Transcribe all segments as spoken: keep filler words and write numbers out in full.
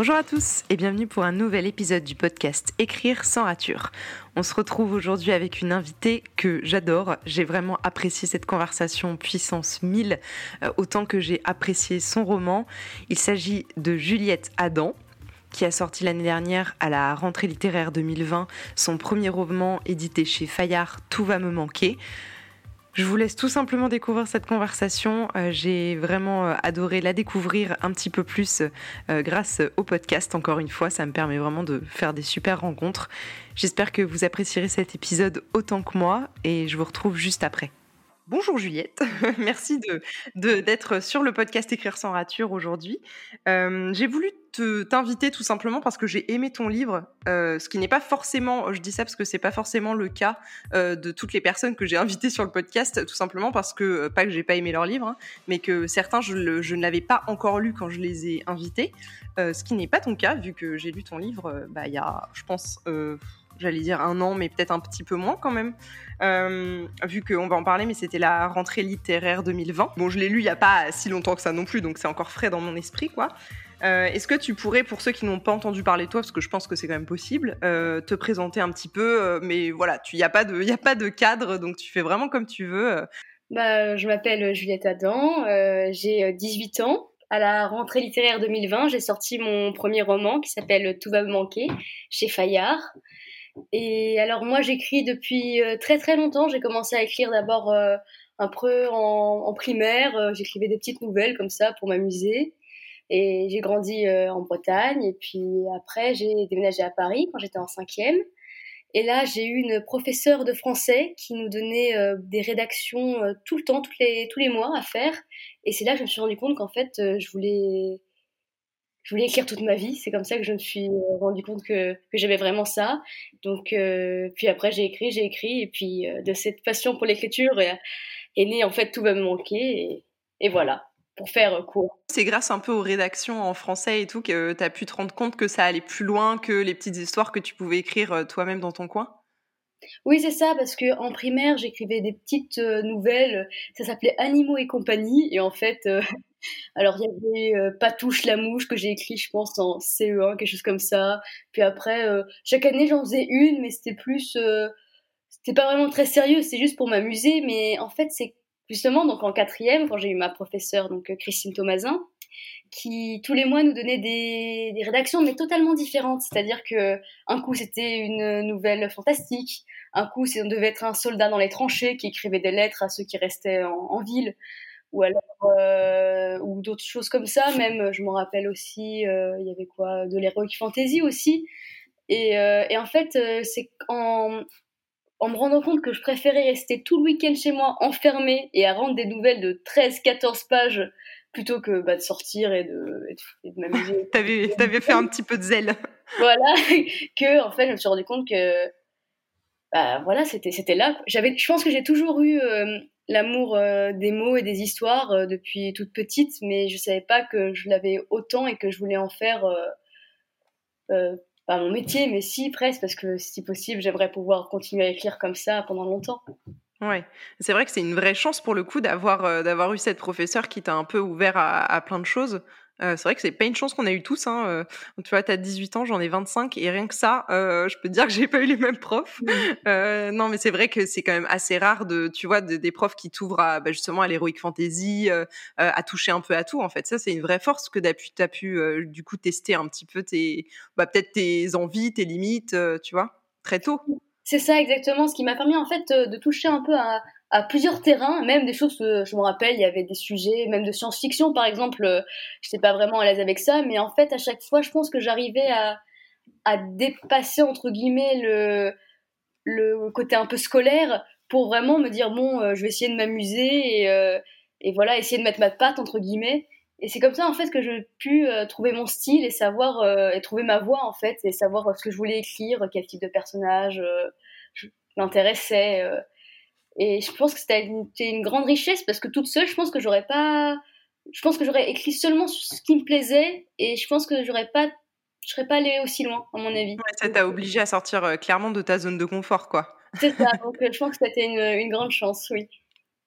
Bonjour à tous et bienvenue pour un nouvel épisode du podcast Écrire sans rature. On se retrouve aujourd'hui avec une invitée que j'adore. J'ai vraiment apprécié cette conversation puissance mille, autant que j'ai apprécié son roman. Il s'agit de Juliette Adam, qui a sorti l'année dernière, à la rentrée littéraire deux mille vingt, son premier roman édité chez Fayard, Tout va me manquer. Je vous laisse tout simplement découvrir cette conversation. Euh, j'ai vraiment euh, adoré la découvrir un petit peu plus euh, grâce au podcast. Encore une fois, ça me permet vraiment de faire des super rencontres. J'espère que vous apprécierez cet épisode autant que moi et je vous retrouve juste après. Bonjour Juliette, merci de, de, d'être sur le podcast Écrire sans rature aujourd'hui. Euh, j'ai voulu te, t'inviter tout simplement parce que j'ai aimé ton livre, euh, ce qui n'est pas forcément, je dis ça parce que c'est pas forcément le cas euh, de toutes les personnes que j'ai invitées sur le podcast, tout simplement parce que, pas que j'ai pas aimé leur livre, hein, mais que certains, je, le, je ne l'avais pas encore lu quand je les ai invités, euh, ce qui n'est pas ton cas vu que j'ai lu ton livre euh, bah, y a, je pense... Euh, j'allais dire un an, mais peut-être un petit peu moins quand même, euh, vu qu'on va en parler, mais c'était la rentrée littéraire deux mille vingt. Bon, je l'ai lu il n'y a pas si longtemps que ça non plus, donc c'est encore frais dans mon esprit, quoi. Euh, est-ce que tu pourrais, pour ceux qui n'ont pas entendu parler de toi, parce que je pense que c'est quand même possible, euh, te présenter un petit peu, euh, mais voilà, il n'y a, a pas de cadre, donc tu fais vraiment comme tu veux. Euh. Bah, je m'appelle Juliette Adam, euh, j'ai dix-huit ans. À la rentrée littéraire deux mille vingt, j'ai sorti mon premier roman qui s'appelle « Tout va me manquer » chez Fayard. Et alors moi j'écris depuis très très longtemps, j'ai commencé à écrire d'abord euh, un peu en, en primaire, j'écrivais des petites nouvelles comme ça pour m'amuser et j'ai grandi euh, en Bretagne et puis après j'ai déménagé à Paris quand j'étais en cinquième et là j'ai eu une professeure de français qui nous donnait euh, des rédactions euh, tout le temps, toutes les, tous les mois à faire et c'est là que je me suis rendu compte qu'en fait euh, je voulais... Je voulais écrire toute ma vie, c'est comme ça que je me suis rendu compte que, que j'aimais vraiment ça. Donc, euh, puis après j'ai écrit, j'ai écrit, et puis euh, de cette passion pour l'écriture est, est née en fait Tout va me manquer, et, et voilà, pour faire court. C'est grâce un peu aux rédactions en français et tout que tu as pu te rendre compte que ça allait plus loin que les petites histoires que tu pouvais écrire toi-même dans ton coin ? Oui, c'est ça, parce qu'en primaire, j'écrivais des petites euh, nouvelles, ça s'appelait Animaux et compagnie, et en fait, euh, alors il y avait euh, Patouche la mouche que j'ai écrit, je pense, en C E un, quelque chose comme ça, puis après, euh, chaque année, j'en faisais une, mais c'était plus, euh, c'était pas vraiment très sérieux, c'est juste pour m'amuser, mais en fait, c'est justement, donc en quatrième, quand j'ai eu ma professeure, donc Christine Thomasin, qui tous les mois nous donnait des, des rédactions mais totalement différentes, c'est-à-dire que un coup c'était une nouvelle fantastique, un coup on devait être un soldat dans les tranchées qui écrivait des lettres à ceux qui restaient en, en ville, ou alors euh, ou d'autres choses comme ça. Même je m'en rappelle aussi, euh, il y avait quoi de l'heroic fantasy aussi, et, euh, et en fait euh, c'est en en me rendant compte que je préférais rester tout le week-end chez moi enfermée et à rendre des nouvelles de treize à quatorze pages plutôt que bah, de sortir et de, et de m'amuser. t'avais, t'avais fait un petit peu de zèle. Voilà, que en fait, je me suis rendu compte que bah, voilà, c'était, c'était là. J'avais, je pense que j'ai toujours eu euh, l'amour euh, des mots et des histoires euh, depuis toute petite, mais je ne savais pas que je l'avais autant et que je voulais en faire, euh, euh, pas mon métier, mais si, presque, parce que si possible, j'aimerais pouvoir continuer à écrire comme ça pendant longtemps. Ouais, c'est vrai que c'est une vraie chance pour le coup d'avoir euh, d'avoir eu cette professeure qui t'a un peu ouvert à, à plein de choses. Euh, c'est vrai que c'est pas une chance qu'on a eu tous, hein. Euh, tu vois, t'as dix-huit ans, j'en ai vingt-cinq, et rien que ça, euh, je peux te dire que j'ai pas eu les mêmes profs. Euh, non, mais c'est vrai que c'est quand même assez rare de, tu vois, de, des profs qui t'ouvrent à, bah, justement à l'heroic fantasy, euh, à toucher un peu à tout. En fait, ça c'est une vraie force que t'as pu, t'as pu euh, du coup tester un petit peu tes, bah peut-être tes envies, tes limites, euh, tu vois, très tôt. C'est ça exactement, ce qui m'a permis en fait de toucher un peu à, à plusieurs terrains, même des choses que je me rappelle, il y avait des sujets, même de science-fiction par exemple, je n'étais pas vraiment à l'aise avec ça, mais en fait à chaque fois je pense que j'arrivais à, à dépasser entre guillemets le, le côté un peu scolaire pour vraiment me dire bon euh, je vais essayer de m'amuser et, euh, et voilà, essayer de mettre ma patte entre guillemets. Et c'est comme ça en fait que j'ai pu euh, trouver mon style et savoir euh, et trouver ma voix en fait, et savoir euh, ce que je voulais écrire, quel type de personnage euh, je, m'intéressait. Euh, et je pense que c'était une, c'était une grande richesse parce que toute seule, je pense que j'aurais pas, je pense que j'aurais écrit seulement ce qui me plaisait et je pense que j'aurais pas, je serais pas allée aussi loin à mon avis. Ouais, ça t'a obligée à sortir euh, clairement de ta zone de confort, quoi. C'est ça. Donc euh, je pense que c'était une, une grande chance, oui.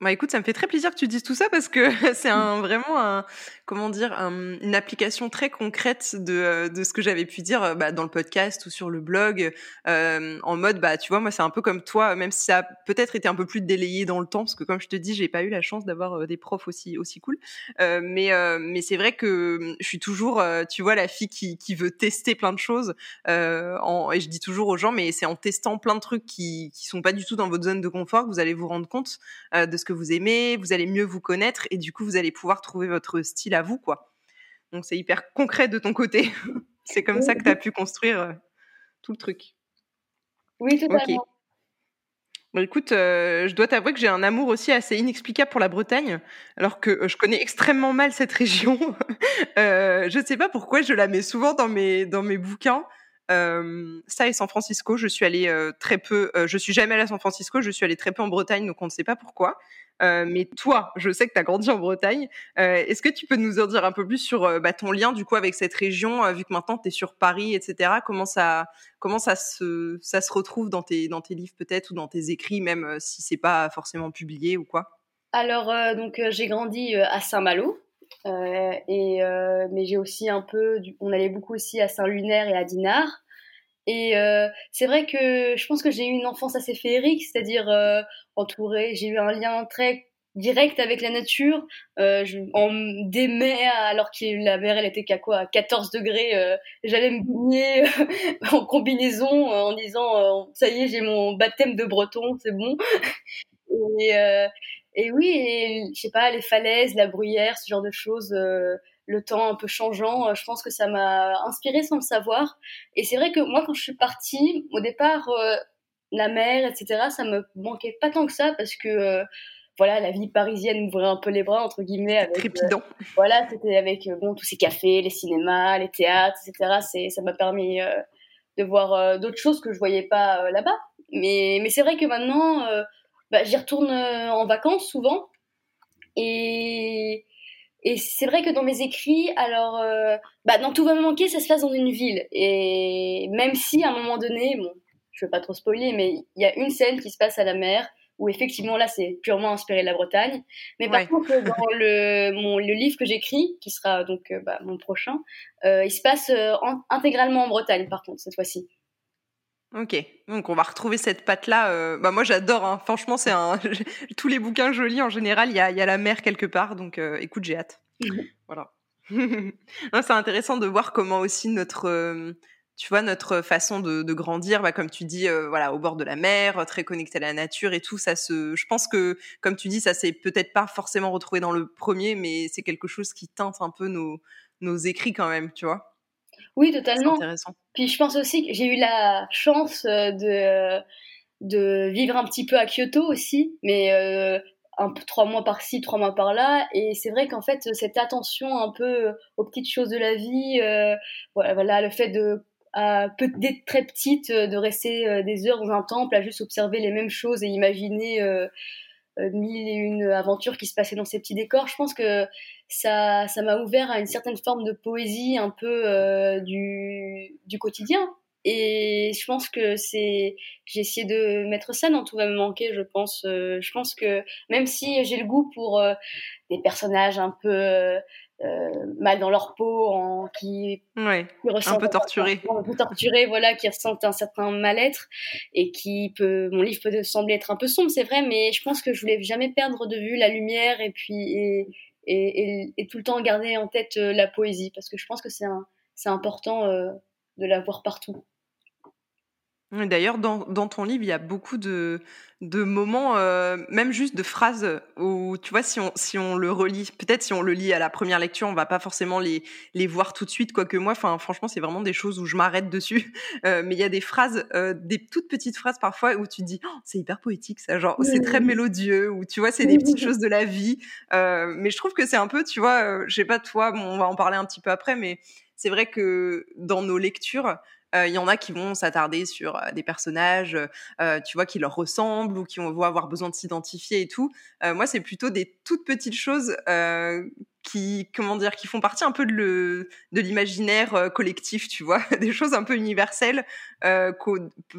Bah écoute, ça me fait très plaisir que tu dises tout ça parce que c'est un, vraiment un, comment dire, un, une application très concrète de, de ce que j'avais pu dire bah, dans le podcast ou sur le blog, euh, en mode, bah tu vois, moi c'est un peu comme toi, même si ça a peut-être été un peu plus délayé dans le temps, parce que comme je te dis, j'ai pas eu la chance d'avoir des profs aussi, aussi cool, euh, mais, euh, mais c'est vrai que je suis toujours, euh, tu vois, la fille qui, qui veut tester plein de choses, euh, en, et je dis toujours aux gens, mais c'est en testant plein de trucs qui, qui sont pas du tout dans votre zone de confort que vous allez vous rendre compte euh, de ce que vous aimez, vous allez mieux vous connaître et du coup vous allez pouvoir trouver votre style à vous, quoi. Donc c'est hyper concret de ton côté. C'est comme ça que tu as pu construire euh, tout le truc. Oui, totalement. Okay. Bon, écoute, euh, je dois t'avouer que j'ai un amour aussi assez inexplicable pour la Bretagne, alors que euh, je connais extrêmement mal cette région. euh, je sais pas pourquoi je la mets souvent dans mes, dans mes bouquins. Euh, ça et San Francisco, je suis allée euh, très peu, euh, je suis jamais allée à San Francisco, je suis allée très peu en Bretagne, donc on ne sait pas pourquoi. Euh, mais toi, je sais que tu as grandi en Bretagne. Euh, est-ce que tu peux nous en dire un peu plus sur euh, bah, ton lien du coup avec cette région, euh, vu que maintenant tu es sur Paris, et cetera. Comment ça, comment ça se, ça se retrouve dans tes, dans tes livres peut-être ou dans tes écrits, même euh, si c'est pas forcément publié ou quoi? Alors euh, donc euh, j'ai grandi euh, à Saint-Malo. Euh, et euh, mais j'ai aussi un peu du, on allait beaucoup aussi à Saint-Lunaire et à Dinard et euh, c'est vrai que je pense que j'ai eu une enfance assez féerique, c'est-à-dire euh, entourée, j'ai eu un lien très direct avec la nature, euh, je, en, dès mai, alors que la mer elle était qu'à quoi, à quatorze degrés, euh, j'allais me baigner en combinaison euh, en disant euh, ça y est, j'ai mon baptême de breton, c'est bon. et euh, Et oui, et, je sais pas, les falaises, la bruyère, ce genre de choses, euh, le temps un peu changeant, euh, je pense que ça m'a inspirée sans le savoir. Et c'est vrai que moi, quand je suis partie, au départ, euh, la mer, et cetera, ça me manquait pas tant que ça parce que, euh, voilà, la vie parisienne m'ouvrait un peu les bras, entre guillemets. Avec, trépidant. Euh, voilà, c'était avec, euh, bon, tous ces cafés, les cinémas, les théâtres, et cetera. C'est, ça m'a permis euh, de voir euh, d'autres choses que je voyais pas euh, là-bas. Mais, mais c'est vrai que maintenant... Euh, Bah, j'y retourne en vacances souvent et, et c'est vrai que dans mes écrits, alors euh, bah, dans Tout va me manquer, ça se passe dans une ville et même si à un moment donné, bon, je ne veux pas trop spoiler, mais il y a une scène qui se passe à la mer où effectivement là c'est purement inspiré de la Bretagne, mais par ouais. contre dans le, mon, le livre que j'écris, qui sera donc euh, bah, mon prochain, euh, il se passe euh, en, intégralement en Bretagne par contre cette fois-ci. Ok, donc on va retrouver cette patte-là. Euh, bah moi j'adore, hein. Franchement c'est un tous les bouquins que je lis en général, il y a, y a la mer quelque part. Donc euh, écoute, j'ai hâte. Mmh. Voilà. Non, c'est intéressant de voir comment aussi notre, euh, tu vois, notre façon de, de grandir, bah comme tu dis, euh, voilà, au bord de la mer, très connecté à la nature et tout. Ça se, je pense que comme tu dis, ça s'est peut-être pas forcément retrouvé dans le premier, mais c'est quelque chose qui teinte un peu nos nos écrits quand même, tu vois. Oui, totalement. C'est intéressant. Puis je pense aussi que j'ai eu la chance de, de vivre un petit peu à Kyoto aussi, mais euh, un peu, trois mois par-ci, trois mois par-là. Et c'est vrai qu'en fait, cette attention un peu aux petites choses de la vie, euh, voilà, le fait de, à, d'être très petite, de rester des heures dans un temple à juste observer les mêmes choses et imaginer euh, mille et une aventures qui se passaient dans ces petits décors, je pense que ça, ça m'a ouvert à une certaine forme de poésie un peu euh, du, du quotidien. Et je pense que c'est... J'ai essayé de mettre ça dans Tout va me manquer, je pense. Euh, je pense que même si j'ai le goût pour euh, des personnages un peu euh, mal dans leur peau, en, qui, ouais, qui ressentent... Un peu torturés. Un peu torturés, voilà, qui ressentent un certain mal-être et qui peut... Mon livre peut sembler être un peu sombre, c'est vrai, mais je pense que je voulais jamais perdre de vue la lumière et puis... Et, Et, et, et tout le temps garder en tête euh, la poésie, parce que je pense que c'est, un, c'est important euh, de la voir partout. D'ailleurs, dans, dans ton livre, il y a beaucoup de, de moments, euh, même juste de phrases où, tu vois, si on, si on le relit, peut-être si on le lit à la première lecture, on va pas forcément les, les voir tout de suite, quoique moi, enfin, franchement, c'est vraiment des choses où je m'arrête dessus. Euh, mais il y a des phrases, euh, des toutes petites phrases parfois où tu te dis, oh, c'est hyper poétique ça, genre, c'est très mélodieux, ou tu vois, c'est des petites choses de la vie. Euh, mais je trouve que c'est un peu, tu vois, euh, je sais pas toi, bon, on va en parler un petit peu après, mais c'est vrai que dans nos lectures, il euh, y en a qui vont s'attarder sur euh, des personnages, euh, tu vois, qui leur ressemblent ou qui vont avoir besoin de s'identifier et tout. Euh, moi, c'est plutôt des toutes petites choses euh, qui, comment dire, qui font partie un peu de, le, de l'imaginaire euh, collectif, tu vois, des choses un peu universelles, euh,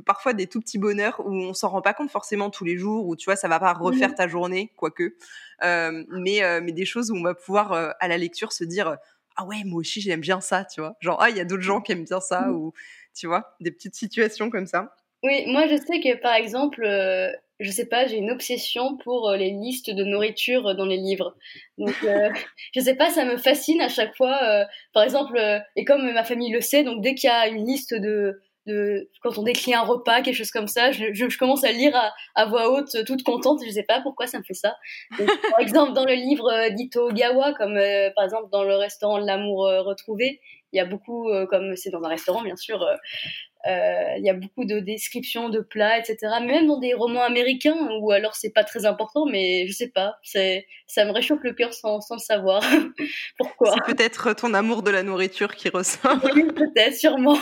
parfois des tout petits bonheurs où on s'en rend pas compte forcément tous les jours, où tu vois, ça va pas refaire ta journée, quoique, euh, mais, euh, mais des choses où on va pouvoir, euh, à la lecture, se dire « Ah ouais, moi aussi, j'aime bien ça », tu vois, genre « Ah, il y a d'autres gens qui aiment bien ça », ou tu vois, des petites situations comme ça. Oui, moi, je sais que, par exemple... Euh... je sais pas, j'ai une obsession pour les listes de nourriture dans les livres. Donc, euh, je sais pas, ça me fascine à chaque fois. Euh, par exemple, euh, et comme ma famille le sait, donc dès qu'il y a une liste de, de quand on décline un repas, quelque chose comme ça, je, je, je commence à lire à, à voix haute, toute contente. Je sais pas pourquoi ça me fait ça. Donc, par exemple, dans le livre euh, d'Ito Ogawa, comme euh, par exemple dans le restaurant de l'amour euh, retrouvé, il y a beaucoup, euh, comme c'est dans un restaurant, bien sûr. Euh, Il euh, y a beaucoup de descriptions de plats, et cetera. Mais même dans des romans américains, ou alors c'est pas très important, mais je sais pas, c'est, ça me réchauffe le cœur sans, sans le savoir. Pourquoi ? C'est peut-être ton amour de la nourriture qui ressort. Oui, peut-être, sûrement.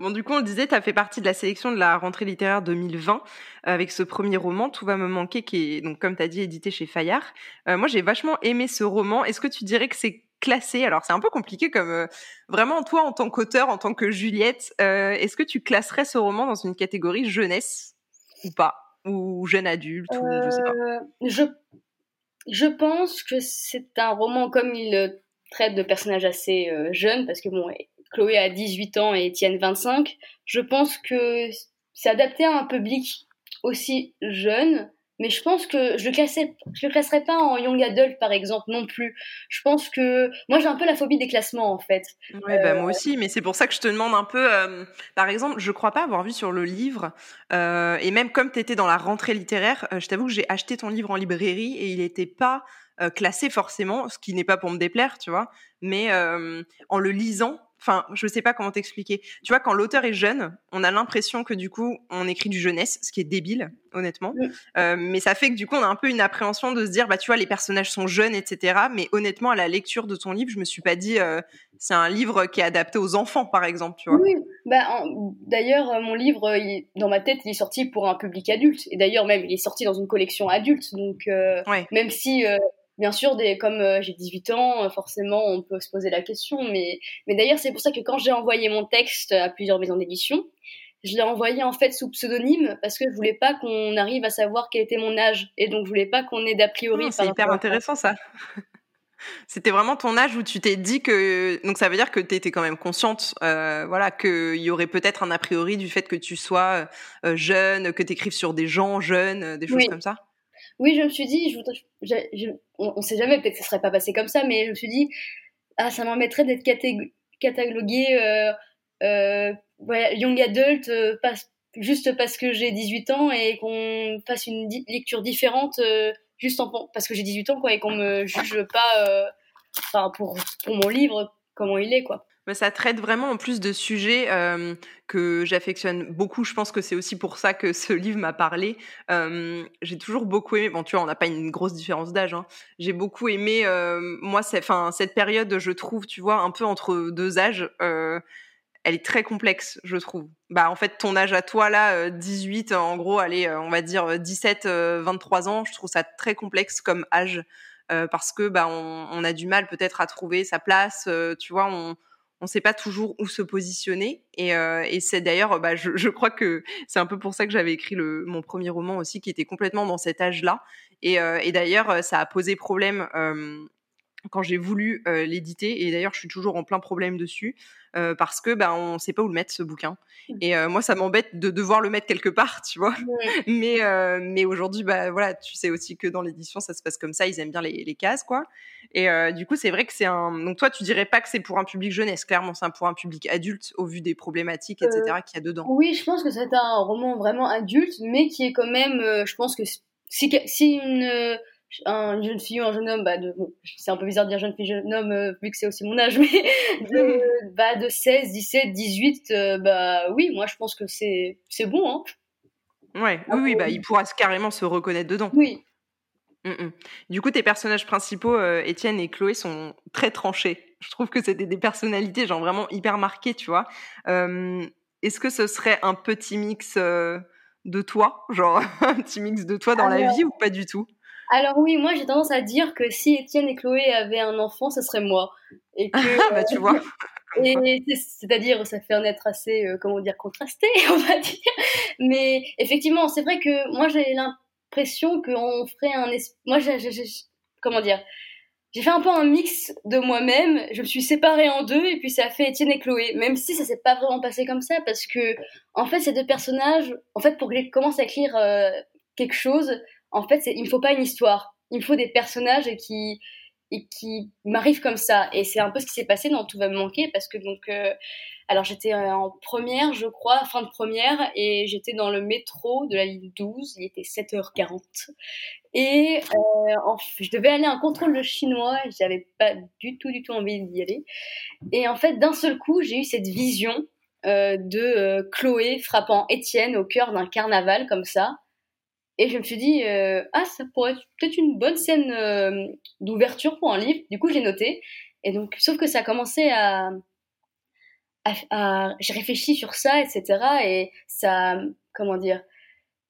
Bon, du coup, on le disait, tu as fait partie de la sélection de la rentrée littéraire deux mille vingt avec ce premier roman, Tout va me manquer, qui est, donc, comme tu as dit, édité chez Fayard. Euh, moi, j'ai vachement aimé ce roman. Est-ce que tu dirais que c'est classé? Alors, c'est un peu compliqué comme... Euh, vraiment, toi, en tant qu'auteur, en tant que Juliette, euh, est-ce que tu classerais ce roman dans une catégorie jeunesse ou pas? Ou jeune adulte ou euh, je sais pas. Je, je pense que c'est un roman, comme il traite de personnages assez euh, jeunes, parce que, bon... Chloé a dix-huit ans et Étienne vingt-cinq. Je pense que c'est adapté à un public aussi jeune, mais je pense que je ne le classerais pas en young adult, par exemple, non plus. Je pense que... Moi, j'ai un peu la phobie des classements, en fait. Oui, euh... bah, moi aussi, mais c'est pour ça que je te demande un peu... Euh, par exemple, je ne crois pas avoir vu sur le livre, euh, et même comme tu étais dans la rentrée littéraire, euh, je t'avoue que j'ai acheté ton livre en librairie et il n'était pas euh, classé forcément, ce qui n'est pas pour me déplaire, tu vois, mais euh, en le lisant... Enfin, je sais pas comment t'expliquer. Tu vois, quand l'auteur est jeune, on a l'impression que du coup, on écrit du jeunesse, ce qui est débile, honnêtement. Oui. Euh, mais ça fait que du coup, on a un peu une appréhension de se dire, bah tu vois, les personnages sont jeunes, et cetera. Mais honnêtement, à la lecture de ton livre, je me suis pas dit, euh, c'est un livre qui est adapté aux enfants, par exemple, tu vois. Oui, bah en, d'ailleurs, mon livre, il, dans ma tête, il est sorti pour un public adulte. Et d'ailleurs, même, il est sorti dans une collection adulte. Donc, euh, ouais. Même si... Euh, Bien sûr, des, comme euh, j'ai dix-huit ans, euh, forcément, on peut se poser la question. Mais, mais d'ailleurs, c'est pour ça que quand j'ai envoyé mon texte à plusieurs maisons d'édition, je l'ai envoyé en fait sous pseudonyme parce que je voulais pas qu'on arrive à savoir quel était mon âge. Et donc, je voulais pas qu'on ait d'a priori. Non, c'est hyper intéressant, ça. C'était vraiment ton âge où tu t'es dit que... Donc, ça veut dire que tu étais quand même consciente euh, voilà, qu'il y aurait peut-être un a priori du fait que tu sois euh, jeune, que tu écrives sur des gens jeunes, des choses oui. comme ça. Oui, je me suis dit, je, je, je, on ne sait jamais, peut-être que ça ne serait pas passé comme ça, mais je me suis dit, ah, ça m'embêterait d'être catég- cataloguée euh, euh, voilà, young adult, euh, pas, juste parce que j'ai dix-huit ans et qu'on fasse une di- lecture différente, euh, juste en, parce que j'ai dix-huit ans quoi, et qu'on ne me juge pas euh, enfin, pour, pour mon livre, comment il est, quoi. Ça traite vraiment en plus de sujets euh, que j'affectionne beaucoup. Je pense que c'est aussi pour ça que ce livre m'a parlé. Euh, j'ai toujours beaucoup aimé... Bon, tu vois, on n'a pas une grosse différence d'âge. Hein. J'ai beaucoup aimé, euh, moi, c'est, 'fin, cette période, je trouve, tu vois, un peu entre deux âges... Euh, elle est très complexe, je trouve. Bah, en fait, ton âge à toi, là, dix-huit, en gros, allez, on va dire dix-sept, vingt-trois ans, je trouve ça très complexe comme âge euh, parce que bah, on, on a du mal peut-être à trouver sa place, euh, tu vois, on... on ne sait pas toujours où se positionner. Et, euh, et c'est d'ailleurs, bah, je, je crois que c'est un peu pour ça que j'avais écrit le, mon premier roman aussi, qui était complètement dans cet âge-là. Et, euh, et d'ailleurs, ça a posé problème euh, quand j'ai voulu euh, l'éditer. Et d'ailleurs, je suis toujours en plein problème dessus, euh, parce que bah, on ne sait pas où le mettre, ce bouquin. Et euh, moi, ça m'embête de devoir le mettre quelque part, tu vois. Ouais. Mais, euh, mais aujourd'hui, bah, voilà, tu sais aussi que dans l'édition, ça se passe comme ça. Ils aiment bien les, les cases, quoi. Et euh, du coup, c'est vrai que c'est un... Donc toi, tu dirais pas que c'est pour un public jeunesse. Clairement, c'est pour un public adulte au vu des problématiques, et cetera euh, qu'il y a dedans. Oui, je pense que c'est un roman vraiment adulte, mais qui est quand même... Euh, je pense que si, si une... un jeune fille ou un jeune homme, bah de, bon, c'est un peu bizarre de dire jeune fille, jeune homme, euh, vu que c'est aussi mon âge, mais de, bah de seize, dix-sept, dix-huit, euh, bah oui, moi je pense que c'est, c'est bon. Hein. Ouais, ah, oui, oui, bah oui. Il pourra carrément se reconnaître dedans. Oui. Mm-mm. Du coup, tes personnages principaux, euh, Étienne et Chloé, sont très tranchés. Je trouve que c'était des personnalités genre vraiment hyper marquées, tu vois. Euh, est-ce que ce serait un petit mix euh, de toi, genre un petit mix de toi dans ah, la ouais. vie ou pas du tout? Alors oui, moi j'ai tendance à dire que si Étienne et Chloé avaient un enfant, ce serait moi. Et que, bah, tu vois. Et c'est-à-dire, ça fait un être assez, euh, comment dire, contrasté, on va dire. Mais effectivement, c'est vrai que moi j'ai l'impression qu'on ferait un... Es- moi, j'ai, j'ai, j'ai, comment dire, j'ai fait un peu un mix de moi-même. Je me suis séparée en deux et puis ça a fait Étienne et Chloé. Même si ça s'est pas vraiment passé comme ça, parce que en fait, ces deux personnages, en fait, pour que je commence à écrire euh, quelque chose, en fait, c'est, il me faut pas une histoire. Il me faut des personnages qui et qui m'arrive comme ça, et c'est un peu ce qui s'est passé dans Tout va me manquer, parce que donc euh, alors j'étais en première, je crois, fin de première, et j'étais dans le métro de la ligne douze, il était sept heures quarante, et euh, en, je devais aller à un contrôle de chinois, j'avais pas du tout du tout envie d'y aller, et en fait d'un seul coup j'ai eu cette vision euh, de euh, Chloé frappant Étienne au cœur d'un carnaval comme ça. Et je me suis dit, euh, ah, ça pourrait être peut-être une bonne scène euh, d'ouverture pour un livre. Du coup, j'ai noté. Et donc, sauf que ça a commencé à, à, à... J'ai réfléchi sur ça, et cetera. Et ça... Comment dire ?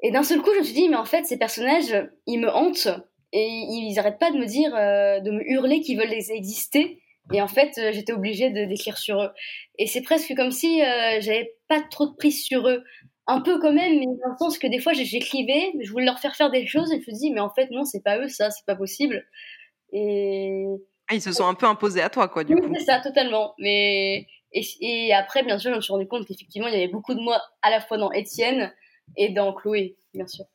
Et d'un seul coup, je me suis dit, mais en fait, ces personnages, ils me hantent. Et ils n'arrêtent pas de me dire, euh, de me hurler qu'ils veulent exister. Et en fait, j'étais obligée de, d'écrire sur eux. Et c'est presque comme si euh, j'avais pas trop de prise sur eux. Un peu quand même, mais dans le sens que des fois j'écrivais, je voulais leur faire faire des choses et je me dis mais en fait non, c'est pas eux ça, c'est pas possible. Et ah, ils se sont un peu imposés à toi quoi du oui, coup. Oui, c'est ça, totalement. Mais et, et après bien sûr je me suis rendu compte qu'effectivement il y avait beaucoup de moi à la fois dans Étienne et dans Chloé, bien sûr.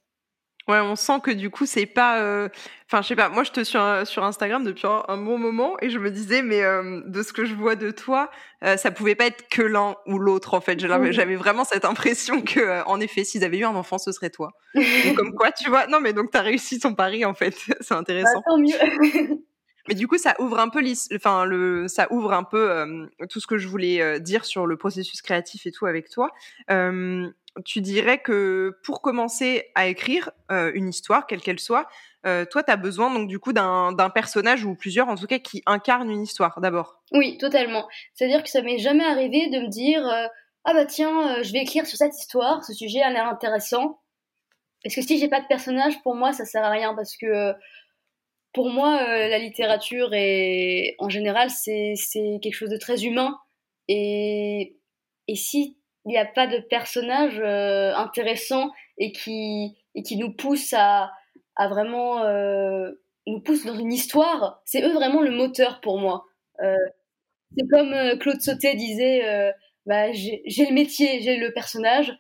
Ouais, on sent que du coup c'est pas, euh... enfin je sais pas, moi je te suis un, sur Instagram depuis un, un bon moment et je me disais mais euh, de ce que je vois de toi, euh, ça pouvait pas être que l'un ou l'autre en fait. J'avais, j'avais vraiment cette impression que euh, en effet s'ils avaient eu un enfant ce serait toi. Donc, comme quoi tu vois, non mais donc t'as réussi ton pari en fait, c'est intéressant. Bah, tant mieux. Mais du coup, ça ouvre un peu, enfin, le, ça ouvre un peu euh, tout ce que je voulais euh, dire sur le processus créatif et tout avec toi. Euh, tu dirais que pour commencer à écrire euh, une histoire, quelle qu'elle soit, euh, toi, t'as besoin donc du coup d'un, d'un personnage ou plusieurs, en tout cas, qui incarne une histoire d'abord. Oui, totalement. C'est-à-dire que ça m'est jamais arrivé de me dire euh, ah bah tiens, euh, je vais écrire sur cette histoire, ce sujet a l'air intéressant. Parce que si j'ai pas de personnage, pour moi, ça sert à rien parce que. Euh, Pour moi, euh, la littérature, est, en général, c'est, c'est quelque chose de très humain. Et, et s'il n'y a pas de personnage euh, intéressant et qui, et qui nous pousse à, à vraiment... Euh, nous pousse dans une histoire, c'est eux vraiment le moteur pour moi. Euh, c'est comme euh, Claude Sautet disait, euh, bah, j'ai, j'ai le métier, j'ai le personnage.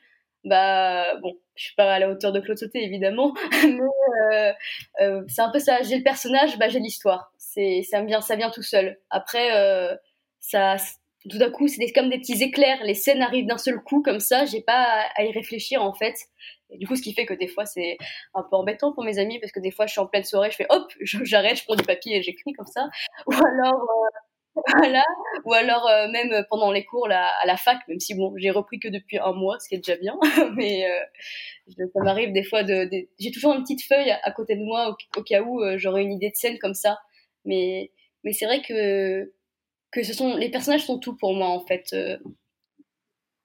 Bah, bon, je suis pas à la hauteur de Claude Sautet, évidemment, mais euh, euh, c'est un peu ça. J'ai le personnage, bah j'ai l'histoire. C'est, ça me vient, ça vient tout seul. Après, euh, ça, tout d'un coup, c'est des, comme des petits éclairs. Les scènes arrivent d'un seul coup, comme ça. J'ai pas à, à y réfléchir en fait. Et du coup, ce qui fait que des fois, c'est un peu embêtant pour mes amis parce que des fois, je suis en pleine soirée, je fais hop, j'arrête, je prends du papier et j'écris comme ça. Ou alors. Euh, Voilà, ou alors euh, même pendant les cours là, à la fac, même si bon, j'ai repris que depuis un mois, ce qui est déjà bien, mais euh, je, ça m'arrive des fois de, de... J'ai toujours une petite feuille à côté de moi au, au cas où euh, j'aurais une idée de scène comme ça, mais, mais c'est vrai que, que ce sont, les personnages sont tout pour moi en fait. Euh...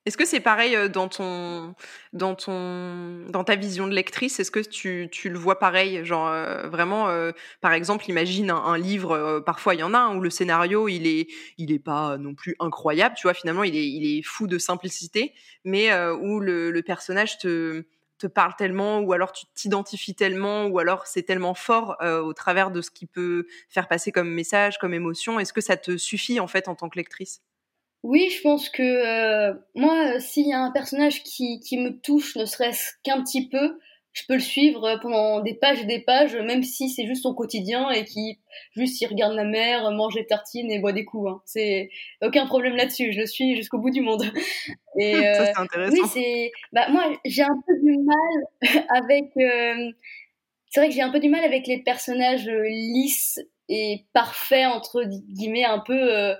Est-ce que c'est pareil dans, ton, dans, ton, dans ta vision de lectrice ? Est-ce que tu, tu le vois pareil ? Genre euh, vraiment, euh, par exemple, imagine un, un livre, euh, parfois il y en a un où le scénario, il est, il est pas non plus incroyable, tu vois, finalement, il est, il est fou de simplicité, mais euh, où le, le personnage te, te parle tellement, ou alors tu t'identifies tellement, ou alors c'est tellement fort euh, au travers de ce qu'il peut faire passer comme message, comme émotion. Est-ce que ça te suffit en fait en tant que lectrice ? Oui, je pense que euh, moi, s'il y a un personnage qui, qui me touche, ne serait-ce qu'un petit peu, je peux le suivre pendant des pages et des pages, même si c'est juste son quotidien et qui juste il regarde la mer, mange des tartines et boit des coups. Hein. C'est aucun problème là-dessus. Je le suis jusqu'au bout du monde. Et, euh, ça, c'est intéressant. Oui, c'est. Bah moi, j'ai un peu du mal avec. Euh... C'est vrai que j'ai un peu du mal avec les personnages lisses et parfaits entre guillemets, un peu euh,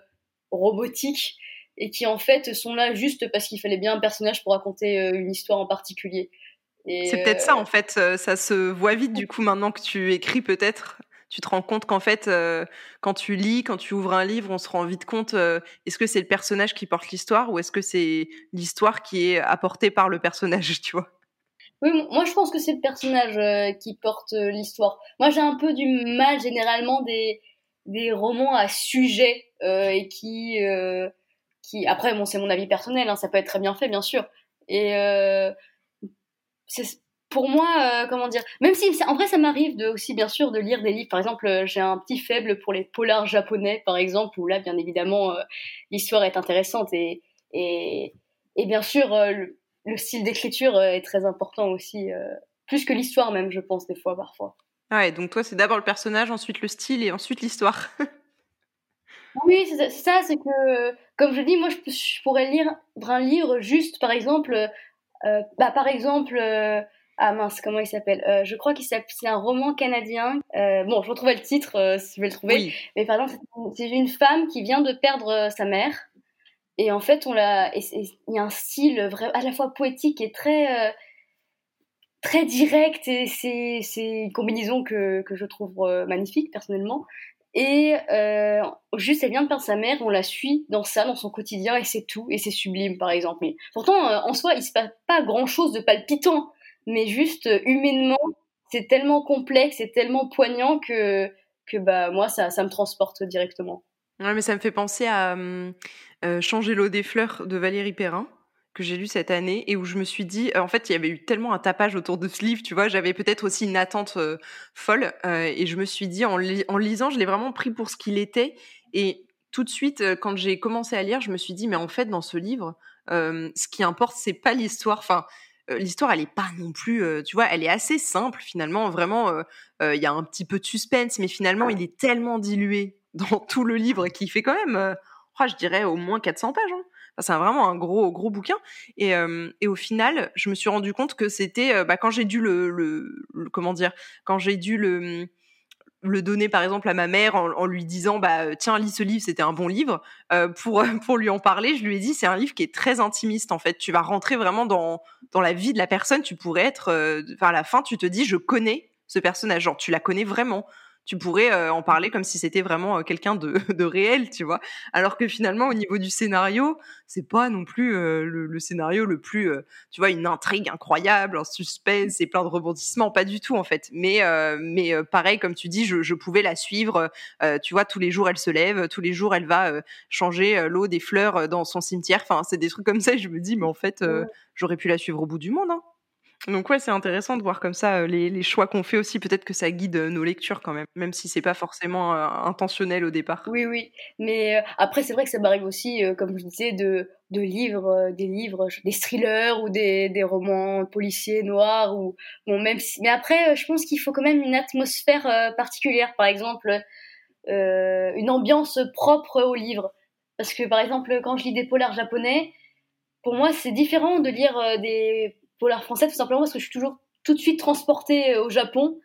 robotiques. Et qui en fait sont là juste parce qu'il fallait bien un personnage pour raconter euh, une histoire en particulier. Et, c'est peut-être euh... ça en fait, euh, ça se voit vite du coup maintenant que tu écris peut-être, tu te rends compte qu'en fait euh, quand tu lis, quand tu ouvres un livre, on se rend vite compte euh, est-ce que c'est le personnage qui porte l'histoire ou est-ce que c'est l'histoire qui est apportée par le personnage, tu vois ? Oui, moi je pense que c'est le personnage euh, qui porte euh, l'histoire. Moi j'ai un peu du mal généralement des des romans à sujet euh, et qui euh, qui après bon c'est mon avis personnel, hein, ça peut être très bien fait bien sûr. Et euh, c'est pour moi euh, comment dire, même si ça, en vrai ça m'arrive de aussi bien sûr de lire des livres. Par exemple j'ai un petit faible pour les polars japonais par exemple où là bien évidemment euh, l'histoire est intéressante et et et bien sûr euh, le, Le style d'écriture est très important aussi, euh, plus que l'histoire même, je pense, des fois, parfois. Ah ouais, donc toi, c'est d'abord le personnage, ensuite le style et ensuite l'histoire. Oui, c'est ça, c'est que, comme je dis, moi, je, je pourrais lire un livre juste, par exemple, euh, bah, par exemple, euh, ah mince, comment il s'appelle euh, je crois que c'est un roman canadien, euh, bon, je retrouverai le titre, euh, si je vais le trouver, oui. Mais par exemple, c'est une femme qui vient de perdre sa mère. Et en fait, on l'a. Il y a un style vrai, à la fois poétique et très, euh, très direct. Et c'est, c'est une combinaison que, que je trouve euh, magnifique, personnellement. Et euh, juste, elle vient de perdre sa mère, on la suit dans ça, dans son quotidien, et c'est tout. Et c'est sublime, par exemple. Mais pourtant, euh, en soi, il ne se passe pas grand-chose de palpitant. Mais juste, euh, humainement, c'est tellement complexe et tellement poignant que, que bah, moi, ça, ça me transporte directement. Ouais, mais ça me fait penser à euh, euh, Changer l'eau des fleurs de Valérie Perrin, que j'ai lu cette année, et où je me suis dit, euh, en fait, il y avait eu tellement un tapage autour de ce livre, tu vois, j'avais peut-être aussi une attente euh, folle, euh, et je me suis dit, en, li- en lisant, je l'ai vraiment pris pour ce qu'il était, et tout de suite, euh, quand j'ai commencé à lire, je me suis dit, mais en fait, dans ce livre, euh, ce qui importe, c'est pas l'histoire, enfin... L'histoire, elle est pas non plus, euh, tu vois, elle est assez simple finalement. Vraiment, il euh, euh, y a un petit peu de suspense, mais finalement, il est tellement dilué dans tout le livre qu'il fait quand même, euh, oh, je dirais, au moins quatre cents pages. Hein. Enfin, c'est vraiment un gros, gros bouquin. Et, euh, et au final, je me suis rendu compte que c'était, euh, bah, quand j'ai dû le, le, le, comment dire, quand j'ai dû le, le donner par exemple à ma mère en, en lui disant, bah, tiens, lis ce livre, c'était un bon livre. Euh, pour pour lui en parler, je lui ai dit, c'est un livre qui est très intimiste en fait. Tu vas rentrer vraiment dans dans la vie de la personne, tu pourrais être... Euh, à la fin, tu te dis, je connais ce personnage. Genre, tu la connais vraiment. Tu pourrais euh, en parler comme si c'était vraiment euh, quelqu'un de, de réel, tu vois. Alors que finalement, au niveau du scénario, c'est pas non plus euh, le, le scénario le plus... Euh, tu vois, une intrigue incroyable, un suspense et plein de rebondissements. Pas du tout, en fait. Mais, euh, mais euh, pareil, comme tu dis, je, je pouvais la suivre. Euh, tu vois, tous les jours, elle se lève. Tous les jours, elle va euh, changer euh, l'eau des fleurs euh, dans son cimetière. Enfin, c'est des trucs comme ça. Et je me dis, mais en fait... Euh, j'aurais pu la suivre au bout du monde. Hein. Donc ouais, c'est intéressant de voir comme ça euh, les, les choix qu'on fait aussi. Peut-être que ça guide euh, nos lectures quand même, même si c'est pas forcément euh, intentionnel au départ. Oui, oui. Mais euh, après, c'est vrai que ça m'arrive aussi, euh, comme je disais, de, de livres, euh, des livres, des thrillers ou des, des romans policiers noirs. Ou, bon, même si... Mais après, euh, je pense qu'il faut quand même une atmosphère euh, particulière. Par exemple, euh, une ambiance propre au livre. Parce que par exemple, quand je lis des polars japonais, pour moi, c'est différent de lire euh, des polars français, tout simplement parce que je suis toujours tout de suite transportée euh, au Japon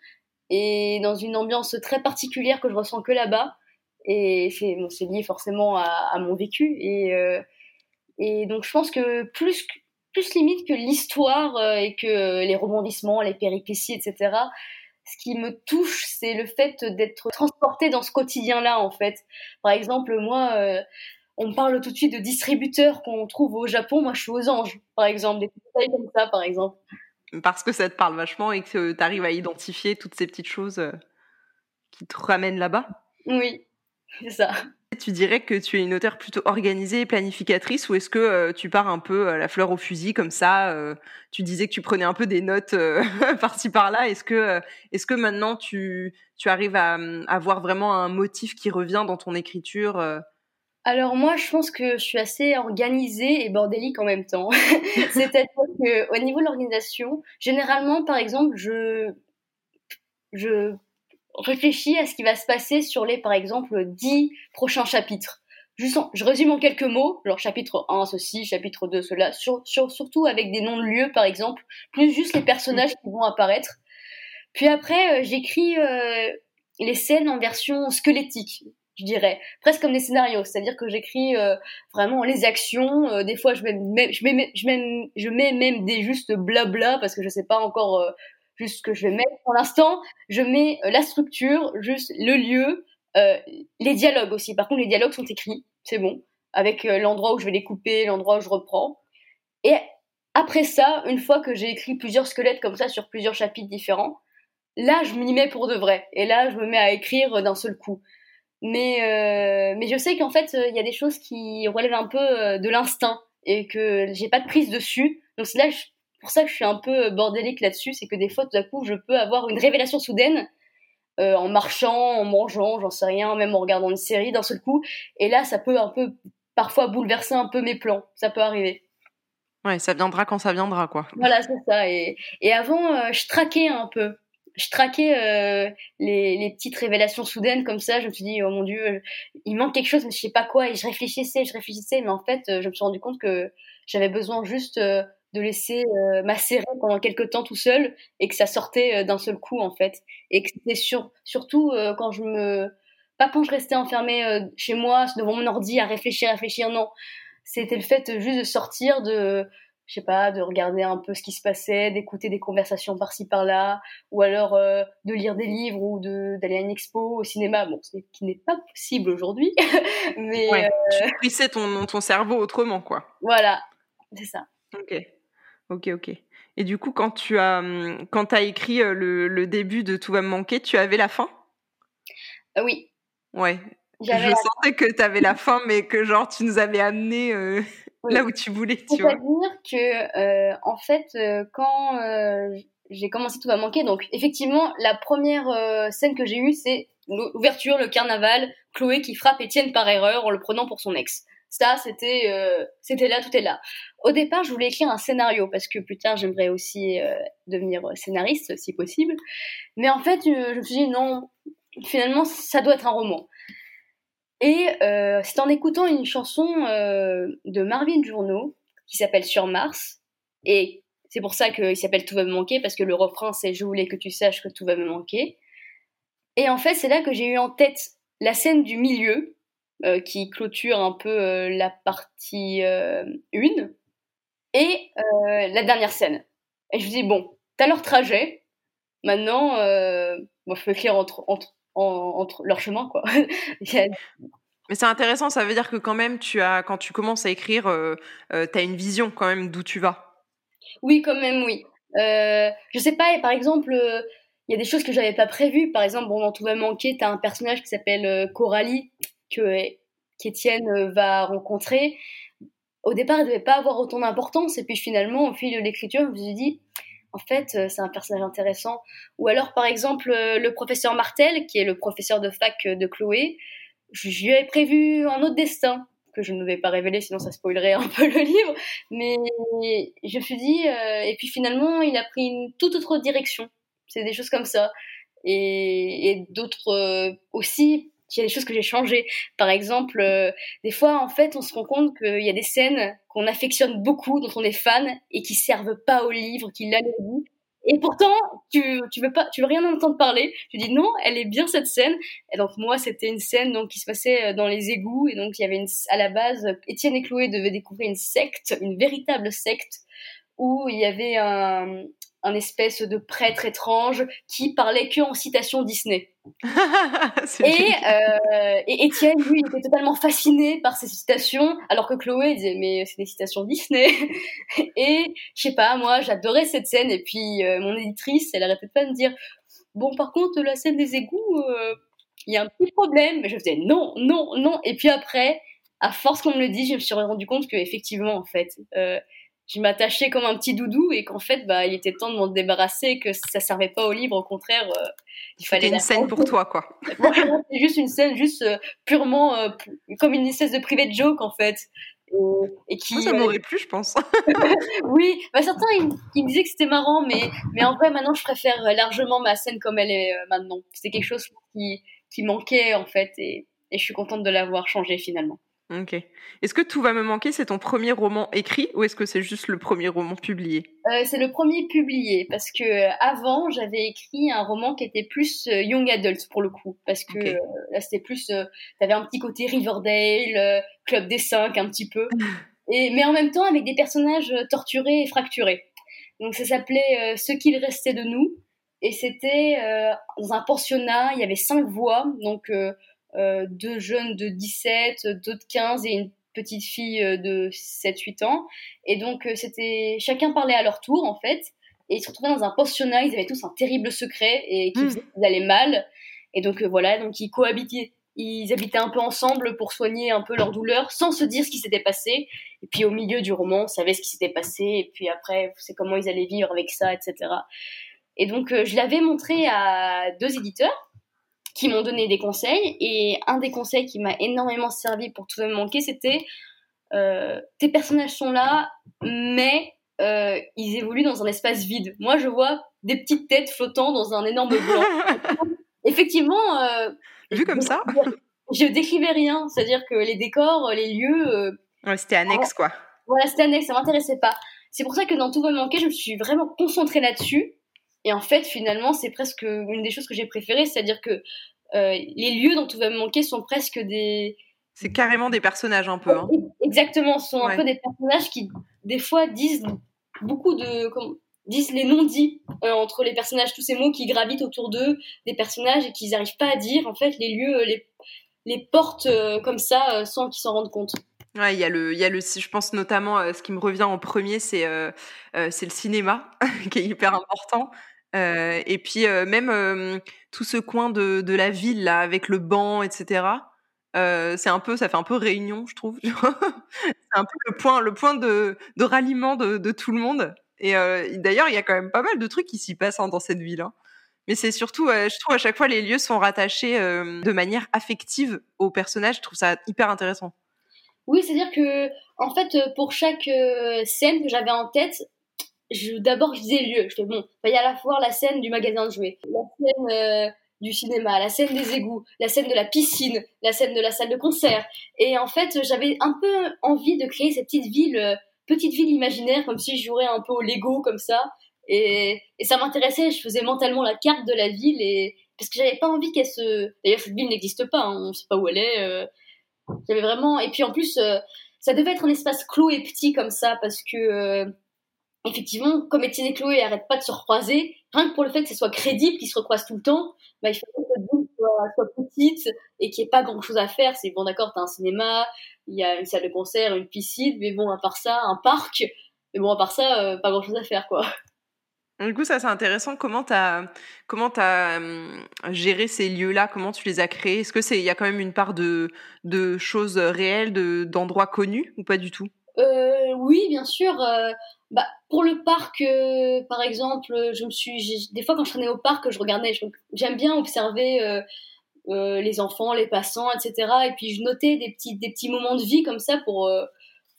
et dans une ambiance très particulière que je ressens que là-bas. Et c'est, bon, c'est lié forcément à, à mon vécu. Et, euh, et donc, je pense que plus, plus limite que l'histoire euh, et que euh, les rebondissements, les péripéties, et cetera, ce qui me touche, c'est le fait d'être transportée dans ce quotidien-là, en fait. Par exemple, moi... Euh, On me parle tout de suite de distributeurs qu'on trouve au Japon. Moi, je suis aux anges, par exemple. Des détails comme ça, par exemple. Parce que ça te parle vachement et que tu arrives à identifier toutes ces petites choses qui te ramènent là-bas. Oui, c'est ça. Tu dirais que tu es une auteure plutôt organisée et planificatrice, ou est-ce que euh, tu pars un peu à la fleur au fusil, comme ça euh, tu disais que tu prenais un peu des notes euh, par-ci, par-là. Est-ce que, euh, est-ce que maintenant, tu, tu arrives à avoir vraiment un motif qui revient dans ton écriture euh, Alors moi, je pense que je suis assez organisée et bordélique en même temps. C'est-à-dire qu'au niveau de l'organisation, généralement, par exemple, je, je réfléchis à ce qui va se passer sur les, par exemple, dix prochains chapitres. Juste en, je résume en quelques mots, genre chapitre un, ceci, chapitre deux, cela, sur, sur, surtout avec des noms de lieux, par exemple, plus juste les personnages qui vont apparaître. Puis après, euh, j'écris euh, les scènes en version squelettique. Je dirais, presque comme des scénarios, c'est-à-dire que j'écris euh, vraiment les actions, euh, des fois je mets, mets, je, mets, je, mets, je mets même des juste blabla, parce que je sais pas encore euh, juste ce que je vais mettre. Pour l'instant, je mets euh, la structure, juste le lieu, euh, les dialogues aussi. Par contre, les dialogues sont écrits, c'est bon, avec euh, l'endroit où je vais les couper, l'endroit où je reprends. Et Après ça, une fois que j'ai écrit plusieurs squelettes comme ça sur plusieurs chapitres différents, là, je m'y mets pour de vrai. Et là, je me mets à écrire d'un seul coup. Mais, euh, mais je sais qu'en fait, il y a des choses qui relèvent un peu de l'instinct et que j'ai pas de prise dessus. Donc c'est là, je, pour ça que je suis un peu bordélique là-dessus. C'est que des fois, tout à coup, je peux avoir une révélation soudaine euh, en marchant, en mangeant, j'en sais rien, même en regardant une série d'un seul coup. Et là, ça peut un peu, parfois, bouleverser un peu mes plans. Ça peut arriver. Ouais, ça viendra quand ça viendra, quoi. Voilà, c'est ça. Et, et avant, euh, je traquais un peu. Je traquais euh, les, les petites révélations soudaines comme ça. Je me suis dit, oh mon Dieu, il manque quelque chose, mais je sais pas quoi. Et je réfléchissais, je réfléchissais. Mais en fait, je me suis rendu compte que j'avais besoin juste euh, de laisser euh, macérer pendant quelques temps tout seul et que ça sortait euh, d'un seul coup, en fait. Et que c'était sur, surtout euh, quand je me... Pas quand je restais enfermée euh, chez moi, devant mon ordi, à réfléchir, à réfléchir, non. C'était le fait juste de sortir, de... je sais pas, de regarder un peu ce qui se passait, d'écouter des conversations par-ci par-là, ou alors euh, de lire des livres ou de, d'aller à une expo, au cinéma, bon, ce qui n'est pas possible aujourd'hui, mais... Ouais, euh... tu puissais ton, ton cerveau autrement, quoi. Voilà, c'est ça. Ok, ok, ok. Et du coup, quand tu as, quand t'as écrit le, le début de « Tout va me manquer », tu avais la fin ? euh, Oui. Ouais, j'avais je la... sentais que t'avais la fin, mais que genre, tu nous avais amené... Euh... Oui. Là où tu voulais, tu vois. C'est-à-dire que, euh, en fait, euh, quand euh, j'ai commencé Tout va manquer, donc effectivement, la première euh, scène que j'ai eue, c'est l'ouverture, le carnaval, Chloé qui frappe Étienne par erreur en le prenant pour son ex. Ça, c'était, euh, c'était là, tout est là. Au départ, je voulais écrire un scénario parce que plus tard, j'aimerais aussi euh, devenir scénariste, si possible. Mais en fait, euh, je me suis dit non, finalement, ça doit être un roman. Et euh, c'est en écoutant une chanson euh, de Marvin Journeau qui s'appelle « Sur Mars ». Et c'est pour ça qu'il s'appelle « Tout va me manquer » parce que le refrain, c'est « Je voulais que tu saches que tout va me manquer ». Et en fait, c'est là que j'ai eu en tête la scène du milieu euh, qui clôture un peu euh, la partie euh, une et euh, la dernière scène. Et je me dis « Bon, t'as leur trajet, maintenant, euh, bon, je peux écrire entre... entre En, entre leur chemin, quoi. Yeah. Mais c'est intéressant, ça veut dire que quand même, tu as, quand tu commences à écrire, euh, euh, tu as une vision quand même d'où tu vas. Oui, quand même, oui. Euh, je sais pas, par exemple, il euh, y a des choses que j'avais pas prévues. Par exemple, bon, dans Tout va manquer, tu as un personnage qui s'appelle euh, Coralie, que, qu'Étienne euh, va rencontrer. Au départ, elle devait pas avoir autant d'importance, et puis finalement, au fil de l'écriture, je me suis dit... En fait, c'est un personnage intéressant. Ou alors, par exemple, le professeur Martel, qui est le professeur de fac de Chloé, je lui avais prévu un autre destin, que je ne vais pas révéler, sinon ça spoilerait un peu le livre. Mais je me suis dit... Euh, et puis finalement, il a pris une toute autre direction. C'est des choses comme ça. Et, et d'autres euh, aussi... Il y a des choses que j'ai changées. Par exemple, euh, des fois, en fait, on se rend compte qu'il y a des scènes qu'on affectionne beaucoup, dont on est fan, et qui ne servent pas au livre, qui l'alourdissent. Et pourtant, tu tu veux pas, tu veux rien entendre parler. Tu dis non, elle est bien cette scène. Et donc moi, c'était une scène donc qui se passait dans les égouts, et donc il y avait une, à la base, Étienne et Chloé devaient découvrir une secte, une véritable secte, où il y avait un un espèce de prêtre étrange qui parlait que en citation Disney. et, euh, et Étienne, lui, il était totalement fasciné par ces citations, alors que Chloé disait mais c'est des citations Disney. Et je sais pas, moi, j'adorais cette scène. Et puis euh, mon éditrice, elle arrêtait pas de me dire bon, par contre, la scène des égouts, il euh, y a un petit problème. Mais je faisais non, non, non. Et puis après, à force qu'on me le dise, je me suis rendu compte que effectivement, en fait. Euh, Je m'attachais comme un petit doudou et qu'en fait, bah, il était temps de m'en débarrasser, que ça servait pas au livre, au contraire, euh, il fallait. C'était une scène pour toi, quoi. C'est juste une scène, juste euh, purement euh, comme une espèce de private joke, en fait. Euh, et qui, ça m'aurait euh... plu, je pense. Oui, bah, certains ils, ils me disaient que c'était marrant, mais mais en vrai, maintenant, je préfère largement ma scène comme elle est euh, maintenant. C'était quelque chose qui qui manquait, en fait, et et je suis contente de l'avoir changé finalement. Ok. Est-ce que Tout va me manquer, c'est ton premier roman écrit ou est-ce que c'est juste le premier roman publié ? euh, C'est le premier publié parce que euh, avant j'avais écrit un roman qui était plus euh, young adult pour le coup parce que okay. euh, là c'était plus, euh, t'avais un petit côté Riverdale, euh, Club des cinq un petit peu, et, mais en même temps avec des personnages torturés et fracturés. Donc ça s'appelait euh, « Ce qu'il restait de nous » et c'était euh, dans un pensionnat, il y avait cinq voix donc... Euh, Euh, deux jeunes de dix-sept, deux de quinze et une petite fille de sept huit ans. Et donc, c'était... Chacun parlait à leur tour, en fait. Et ils se retrouvaient dans un pensionnat. Ils avaient tous un terrible secret et qui faisait qu'ils allaient mal. Et donc, euh, voilà. Donc, ils cohabitaient. Ils habitaient un peu ensemble pour soigner un peu leur douleur sans se dire ce qui s'était passé. Et puis, au milieu du roman, on savait ce qui s'était passé. Et puis, après, c'est comment ils allaient vivre avec ça, et cetera. Et donc, euh, je l'avais montré à deux éditeurs qui m'ont donné des conseils. Et un des conseils qui m'a énormément servi pour Tout va me manquer, c'était euh, tes personnages sont là, mais euh, ils évoluent dans un espace vide. Moi, je vois des petites têtes flottant dans un énorme blanc. Effectivement... Euh, Vu comme ça je décrivais rien, c'est-à-dire que les décors, les lieux... Euh, ouais, c'était annexe, quoi. Voilà, c'était annexe, ça ne m'intéressait pas. C'est pour ça que dans Tout va me manquer, je me suis vraiment concentrée là-dessus. Et en fait, finalement, c'est presque une des choses que j'ai préférées, c'est-à-dire que euh, les lieux dont Tout va me manquer sont presque des... C'est carrément des personnages un peu. Hein. Exactement, ce sont ouais. un peu des personnages qui, des fois, disent beaucoup de... Comme, disent les non-dits euh, entre les personnages, tous ces mots qui gravitent autour d'eux, des personnages et qu'ils n'arrivent pas à dire, en fait, les lieux, les, les portes euh, comme ça, euh, sans qu'ils s'en rendent compte. Ouais, il y a le, il y a le, je pense notamment, euh, ce qui me revient en premier, c'est, euh, euh, c'est le cinéma, qui est hyper important. Euh, et puis, euh, même euh, tout ce coin de, de la ville, là, avec le banc, et cetera, Euh, c'est un peu, ça fait un peu réunion, je trouve. C'est un peu le point, le point de, de ralliement de, de tout le monde. Et euh, d'ailleurs, il y a quand même pas mal de trucs qui s'y passent hein, dans cette ville. Hein. Mais c'est surtout, euh, je trouve, à chaque fois, les lieux sont rattachés euh, de manière affective aux personnages. Je trouve ça hyper intéressant. Oui, c'est-à-dire que, en fait, pour chaque euh, scène que j'avais en tête, je, d'abord, je disais lieu. Je fais, bon, il y a à la fois la scène du magasin de jouets, la scène... Euh... du cinéma, la scène des égouts, la scène de la piscine, la scène de la salle de concert. Et en fait, j'avais un peu envie de créer cette petite ville, euh, petite ville imaginaire, comme si je jouerais un peu au Lego, comme ça. Et, et ça m'intéressait, je faisais mentalement la carte de la ville, et, parce que j'avais pas envie qu'elle se... D'ailleurs, cette ville n'existe pas, hein, on sait pas où elle est. Euh... J'avais vraiment... Et puis en plus, euh, ça devait être un espace clos et petit, comme ça, parce que... Euh... Effectivement, comme Étienne et Chloé n'arrêtent pas de se recroiser, rien que pour le fait que ce soit crédible, qu'ils se recroisent tout le temps, bah, il faut que cette ville soit, soit petite et qu'il n'y ait pas grand-chose à faire. C'est bon, d'accord, t'as un cinéma, il y a une salle de concert, une piscine, mais bon, à part ça, un parc, mais bon, à part ça, euh, pas grand-chose à faire, quoi. Du coup, ça, c'est intéressant. Comment t'as, comment t'as hum, géré ces lieux-là ? Comment tu les as créés ? Est-ce que c'est, il y a quand même une part de, de choses réelles, de, d'endroits connus ou pas du tout ? Euh, oui, bien sûr. Euh, bah, pour le parc, euh, par exemple, je me suis, j'ai, des fois quand je traînais au parc, je regardais, je, j'aime bien observer euh, euh, les enfants, les passants, et cetera. Et puis je notais des petits, des petits moments de vie comme ça pour, euh,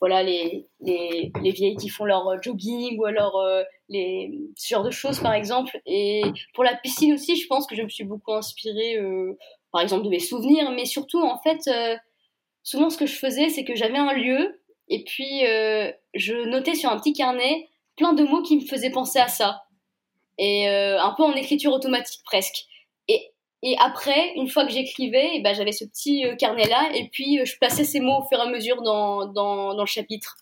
voilà, les, les, les vieilles qui font leur jogging ou alors euh, les, ce genre de choses, par exemple. Et pour la piscine aussi, je pense que je me suis beaucoup inspirée, euh, par exemple, de mes souvenirs, mais surtout, en fait, euh, souvent ce que je faisais, c'est que j'avais un lieu. Et puis, euh, je notais sur un petit carnet plein de mots qui me faisaient penser à ça. Et euh, un peu en écriture automatique presque. Et, et après, une fois que j'écrivais, et ben, j'avais ce petit euh, carnet-là. Et puis, euh, je plaçais ces mots au fur et à mesure dans, dans, dans le chapitre.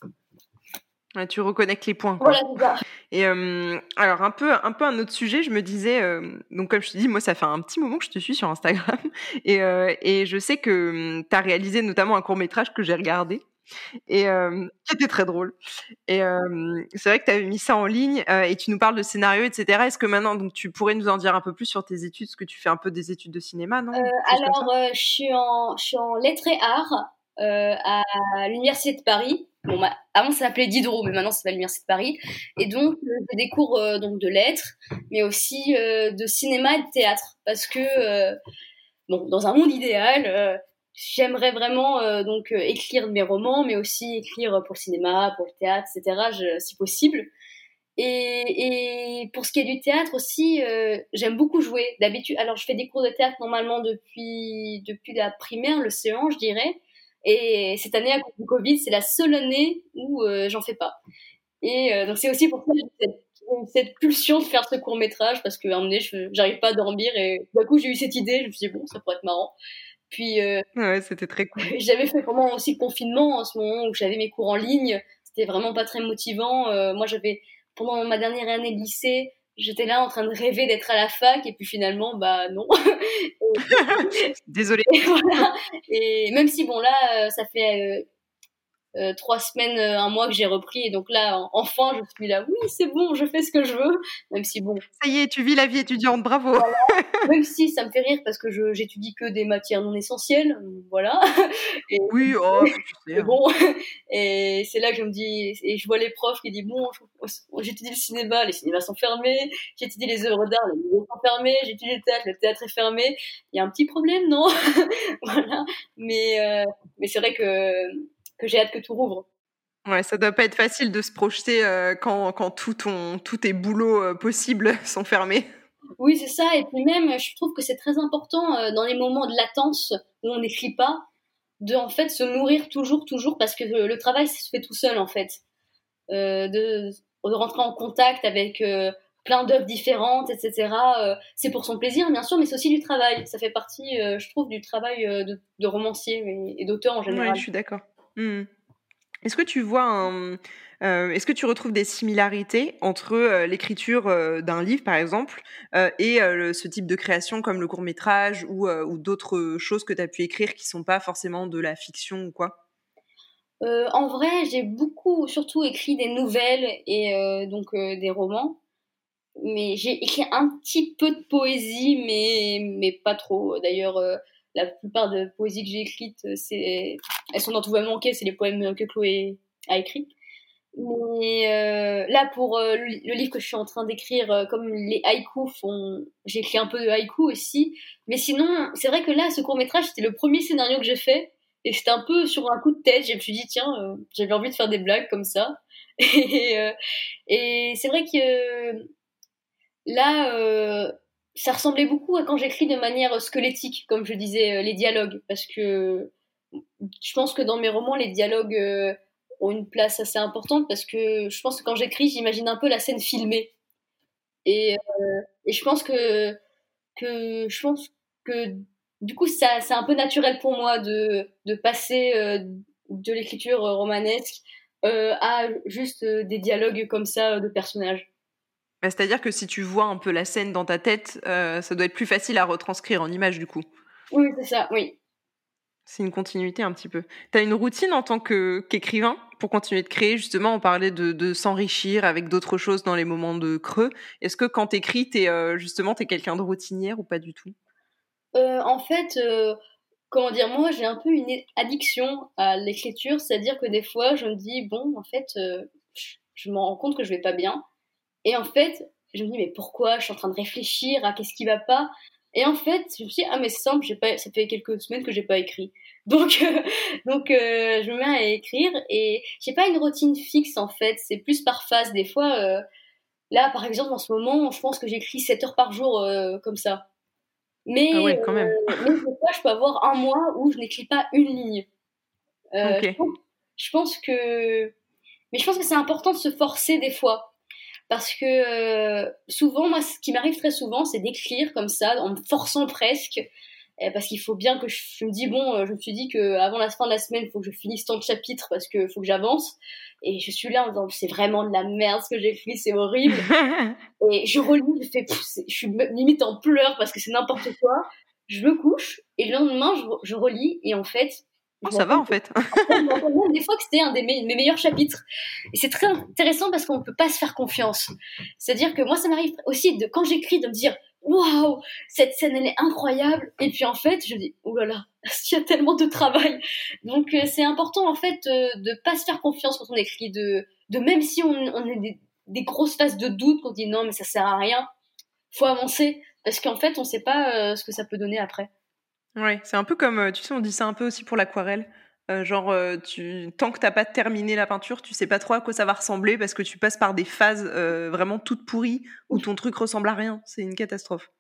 Ouais, tu reconnectes les points, quoi. Voilà, c'est ça. Et euh, alors, un peu, un peu un autre sujet, je me disais... Euh, donc, comme je te dis, moi, ça fait un petit moment que je te suis sur Instagram. Et, euh, et je sais que euh, tu as réalisé notamment un court-métrage que j'ai regardé. Et euh, qui était très drôle. Et euh, c'est vrai que tu avais mis ça en ligne euh, et tu nous parles de scénario, et cetera. Est-ce que maintenant, donc, tu pourrais nous en dire un peu plus sur tes études, parce que tu fais un peu des études de cinéma, non ? euh, Alors, euh, je suis en, je suis en lettres et arts euh, à l'université de Paris. Bon, bah, avant ça s'appelait Diderot, mais maintenant c'est pas l'université de Paris. Et donc, euh, j'ai des cours euh, donc de lettres, mais aussi euh, de cinéma et de théâtre, parce que euh, bon, dans un monde idéal. Euh, J'aimerais vraiment euh, donc euh, écrire mes romans, mais aussi écrire pour le cinéma, pour le théâtre, et cetera, je, si possible. Et, et pour ce qui est du théâtre aussi, euh, j'aime beaucoup jouer. D'habitude, alors je fais des cours de théâtre normalement depuis depuis la primaire, le C un, je dirais. Et cette année, à cause du Covid, c'est la seule année où euh, j'en fais pas. Et euh, donc c'est aussi pour ça que j'ai cette, cette pulsion de faire ce court métrage, parce qu'à un moment donné, je, j'arrive pas à dormir et d'un coup j'ai eu cette idée. Je me suis dit bon, ça pourrait être marrant. Puis, euh, ouais, c'était très cool. J'avais fait vraiment aussi le confinement en ce moment où j'avais mes cours en ligne. C'était vraiment pas très motivant. Euh, moi, j'avais, pendant ma dernière année de lycée, j'étais là en train de rêver d'être à la fac. Et puis finalement, bah non. Désolée. Et, voilà. Et même si, bon, là, ça fait euh, trois semaines, euh, un mois que j'ai repris. Et donc là, enfin, je suis là, oui, c'est bon, je fais ce que je veux. Même si bon. Ça y est, tu vis la vie étudiante, bravo. Voilà. Même si ça me fait rire parce que je, j'étudie que des matières non essentielles. Voilà. Et, oui, oh, c'est bon. Et c'est là que je me dis, et je vois les profs qui disent, bon, j'étudie le cinéma, les cinémas sont fermés. J'étudie les œuvres d'art, les musées sont fermés. J'étudie le théâtre, le théâtre est fermé. Il y a un petit problème, non? Voilà. Mais, euh, mais c'est vrai que, que j'ai hâte que tout rouvre. Ouais, ça doit pas être facile de se projeter euh, quand, quand tout ton, tous tes boulots euh, possibles sont fermés. Oui, c'est ça. Et puis même, je trouve que c'est très important euh, dans les moments de latence où on n'écrit pas, de en fait se nourrir toujours, toujours, parce que le, le travail ça se fait tout seul en fait. Euh, de, de rentrer en contact avec euh, plein d'œuvres différentes, et cetera. Euh, c'est pour son plaisir, bien sûr, mais c'est aussi du travail. Ça fait partie, euh, je trouve, du travail euh, de, de romancier et, et d'auteur en général. Oui, je suis d'accord. Mmh. Est-ce que tu vois un... Euh, est-ce que tu retrouves des similarités entre euh, l'écriture euh, d'un livre, par exemple, euh, et euh, ce type de création comme le court-métrage ou, euh, ou d'autres choses que tu as pu écrire qui ne sont pas forcément de la fiction ou quoi ? euh, En vrai, j'ai beaucoup, surtout écrit des nouvelles et euh, donc euh, des romans. Mais j'ai écrit un petit peu de poésie, mais, mais pas trop. D'ailleurs, euh, la plupart des poésies que j'ai écrites, c'est, elles sont dans Tout va me manquer, c'est les poèmes que Chloé a écrits. Mais euh, là, pour euh, le livre que je suis en train d'écrire, euh, comme les haïkus font, j'ai écrit un peu de haïkus aussi. Mais sinon, c'est vrai que là, ce court-métrage, c'était le premier scénario que j'ai fait. Et c'était un peu sur un coup de tête. Je me suis dit, tiens, euh, j'avais envie de faire des blagues comme ça. Et, euh, et c'est vrai que... Euh, Là, euh, ça ressemblait beaucoup à quand j'écris de manière squelettique, comme je disais, les dialogues. Parce que je pense que dans mes romans, les dialogues euh, ont une place assez importante. Parce que je pense que quand j'écris, j'imagine un peu la scène filmée. Et, euh, et je pense que, que, je pense que du coup, ça, c'est un peu naturel pour moi de, de passer euh, de l'écriture romanesque euh, à juste euh, des dialogues comme ça euh, de personnages. C'est-à-dire que si tu vois un peu la scène dans ta tête, euh, ça doit être plus facile à retranscrire en image, du coup. Oui, c'est ça, oui. C'est une continuité un petit peu. Tu as une routine en tant que, qu'écrivain pour continuer de créer, justement, on parlait de, de s'enrichir avec d'autres choses dans les moments de creux. Est-ce que quand tu écris, tu es euh, justement t'es quelqu'un de routinière ou pas du tout ? euh, En fait, euh, comment dire, moi j'ai un peu une addiction à l'écriture, c'est-à-dire que des fois je me dis, bon, en fait, euh, je me rends compte que je vais pas bien. Et en fait, je me dis, mais pourquoi ? Je suis en train de réfléchir à qu'est-ce qui va pas. Et en fait, je me dis, ah mais c'est simple, j'ai pas, ça fait quelques semaines que j'ai pas écrit. Donc, euh, donc euh, je me mets à écrire et j'ai pas une routine fixe en fait, c'est plus par phase. Des fois, euh, là par exemple, en ce moment, je pense que j'écris sept heures par jour euh, comme ça. Mais, ah ouais, quand même. Euh, mais des fois, je peux avoir un mois où je n'écris pas une ligne. Euh, okay. je, pense, je pense que... Mais je pense que c'est important de se forcer des fois. Parce que euh, souvent, moi, ce qui m'arrive très souvent, c'est d'écrire comme ça, en me forçant presque, euh, parce qu'il faut bien que je, je me dis, bon, euh, je me suis dit qu'avant la fin de la semaine, il faut que je finisse tant de chapitres, parce qu'il faut que j'avance, et je suis là en me disant, c'est vraiment de la merde ce que j'écris, c'est horrible, et je relis, je fais, pff, je suis limite en pleurs, parce que c'est n'importe quoi, je me couche, et le lendemain, je, je relis, et en fait... Oh, ça va en fait. Des fois que c'était un de me- mes meilleurs chapitres. Et c'est très intéressant parce qu'on ne peut pas se faire confiance. C'est-à-dire que moi, ça m'arrive aussi, de, quand j'écris, de me dire « Waouh, cette scène, elle est incroyable !» Et puis en fait, je dis « Oh là là, il y a tellement de travail !» Donc euh, c'est important en fait euh, de ne pas se faire confiance quand on écrit. De, de même si on, on a des, des grosses phases de doute, qu'on dit « Non, mais ça ne sert à rien, il faut avancer !» Parce qu'en fait, on ne sait pas euh, ce que ça peut donner après. Ouais, c'est un peu comme, tu sais, on dit ça un peu aussi pour l'aquarelle. Euh, genre, tu, tant que t'as pas terminé la peinture, tu sais pas trop à quoi ça va ressembler parce que tu passes par des phases euh, vraiment toutes pourries où ton truc ressemble à rien. C'est une catastrophe.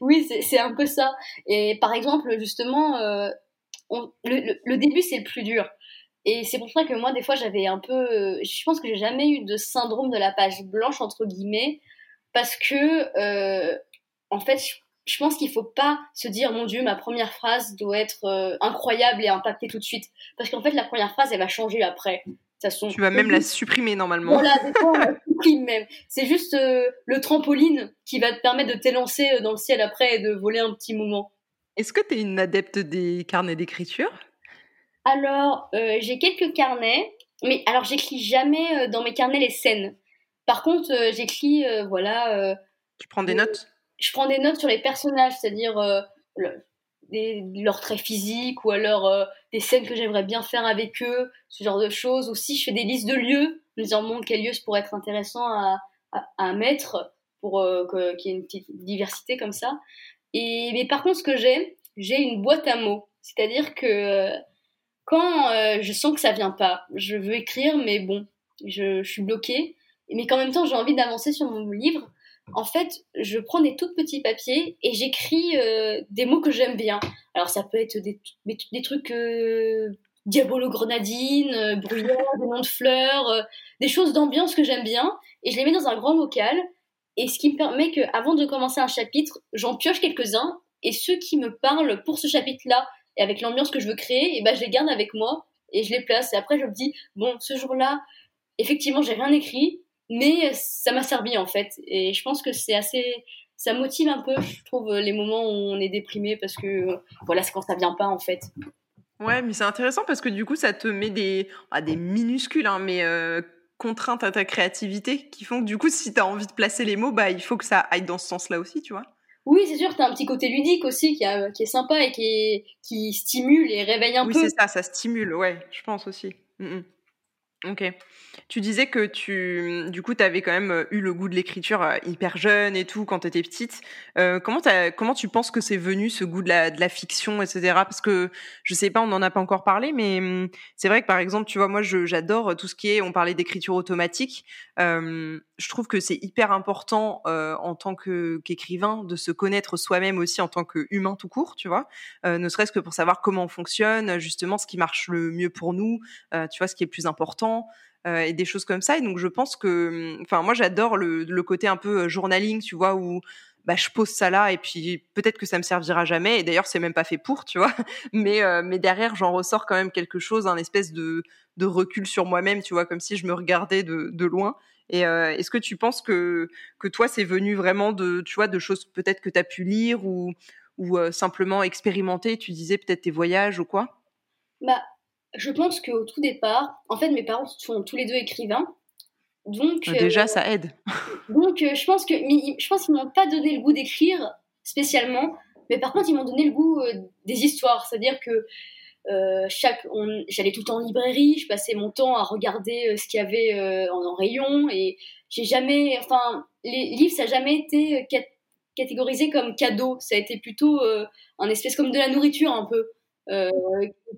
Oui, c'est, c'est un peu ça. Et par exemple, justement, euh, on, le, le, le début, c'est le plus dur. Et c'est pour ça que moi, des fois, j'avais un peu... Euh, je pense que j'ai jamais eu de syndrome de la page blanche, entre guillemets, parce que, euh, en fait... Je, Je pense qu'il ne faut pas se dire « Mon Dieu, ma première phrase doit être euh, incroyable et impactée tout de suite. » Parce qu'en fait, la première phrase, elle va changer après. Ça son... Tu vas même la supprimer normalement. Voilà, des fois, on la supprime même. C'est juste euh, le trampoline qui va te permettre de t'élancer dans le ciel après et de voler un petit moment. Est-ce que tu es une adepte des carnets d'écriture ? Alors, euh, j'ai quelques carnets, mais alors j'écris jamais euh, dans mes carnets les scènes. Par contre, euh, j'écris, euh, voilà... Euh, tu prends des euh, notes ? Je prends des notes sur les personnages, c'est-à-dire euh, le, des, leurs traits physiques, ou alors euh, des scènes que j'aimerais bien faire avec eux, ce genre de choses. Aussi, je fais des listes de lieux, en me disant, bon, quel lieu pourrait être intéressant à, à, à mettre pour euh, que, qu'il y ait une petite diversité comme ça. Et, mais par contre, ce que j'ai, j'ai une boîte à mots. C'est-à-dire que euh, quand euh, je sens que ça vient pas, je veux écrire, mais bon, je, je suis bloquée, mais qu'en même temps, j'ai envie d'avancer sur mon livre. En fait, je prends des tout petits papiers et j'écris euh, des mots que j'aime bien. Alors, ça peut être des, des, des trucs euh, diabolo-grenadine, euh, bruyant, des noms de fleurs, euh, des choses d'ambiance que j'aime bien. Et je les mets dans un grand bocal. Et ce qui me permet qu'avant de commencer un chapitre, j'en pioche quelques-uns. Et ceux qui me parlent pour ce chapitre-là, et avec l'ambiance que je veux créer, et ben, je les garde avec moi et je les place. Et après, je me dis, bon, ce jour-là, effectivement, j'ai rien écrit. Mais ça m'a servi en fait, et je pense que c'est assez, ça motive un peu, je trouve, les moments où on est déprimé, parce que voilà, c'est quand ça vient pas en fait. Ouais, mais c'est intéressant parce que du coup, ça te met des, ah, des minuscules, hein, mais euh, contraintes à ta créativité, qui font que du coup, si t'as envie de placer les mots, bah il faut que ça aille dans ce sens-là aussi, tu vois. Oui, c'est sûr, t'as un petit côté ludique aussi qui, a, qui est sympa et qui, est, qui stimule et réveille un oui, peu. Oui, c'est ça, ça stimule, ouais, je pense aussi. Mm-mm. Ok. Tu disais que tu, du coup, t'avais quand même eu le goût de l'écriture hyper jeune et tout, quand t'étais petite. Euh, comment t'as, comment tu penses que c'est venu, ce goût de la, de la fiction, et cetera. Parce que, je sais pas, on n'en a pas encore parlé, mais c'est vrai que, par exemple, tu vois, moi, je, j'adore tout ce qui est, on parlait d'écriture automatique. Euh, je trouve que c'est hyper important, euh, en tant que, qu'écrivain, de se connaître soi-même aussi en tant qu'humain tout court, tu vois. Euh, ne serait-ce que pour savoir comment on fonctionne, justement, ce qui marche le mieux pour nous, euh, tu vois, ce qui est le plus important. Euh, et des choses comme ça, et donc je pense que enfin moi j'adore le, le côté un peu journaling, tu vois, où bah je pose ça là et puis peut-être que ça me servira jamais, et d'ailleurs c'est même pas fait pour, tu vois, mais euh, mais derrière j'en ressors quand même quelque chose, un espèce de de recul sur moi-même, tu vois, comme si je me regardais de de loin. Et euh, est-ce que tu penses que que toi c'est venu vraiment de, tu vois, de choses peut-être que t'as pu lire ou ou euh, simplement expérimenter, tu disais peut-être tes voyages ou quoi? Bah, je pense qu'au tout départ, en fait, mes parents sont tous les deux écrivains, donc déjà euh, ça aide. Donc euh, je pense que, mais, je pense qu'ils m'ont pas donné le goût d'écrire spécialement, mais par contre ils m'ont donné le goût euh, des histoires, c'est-à-dire que euh, chaque, on, j'allais tout le temps en librairie, je passais mon temps à regarder euh, ce qu'il y avait euh, en, en rayon, et j'ai jamais, enfin, les livres ça n'a jamais été cat- catégorisé comme cadeau, ça a été plutôt euh, un espèce comme de la nourriture un peu. Euh,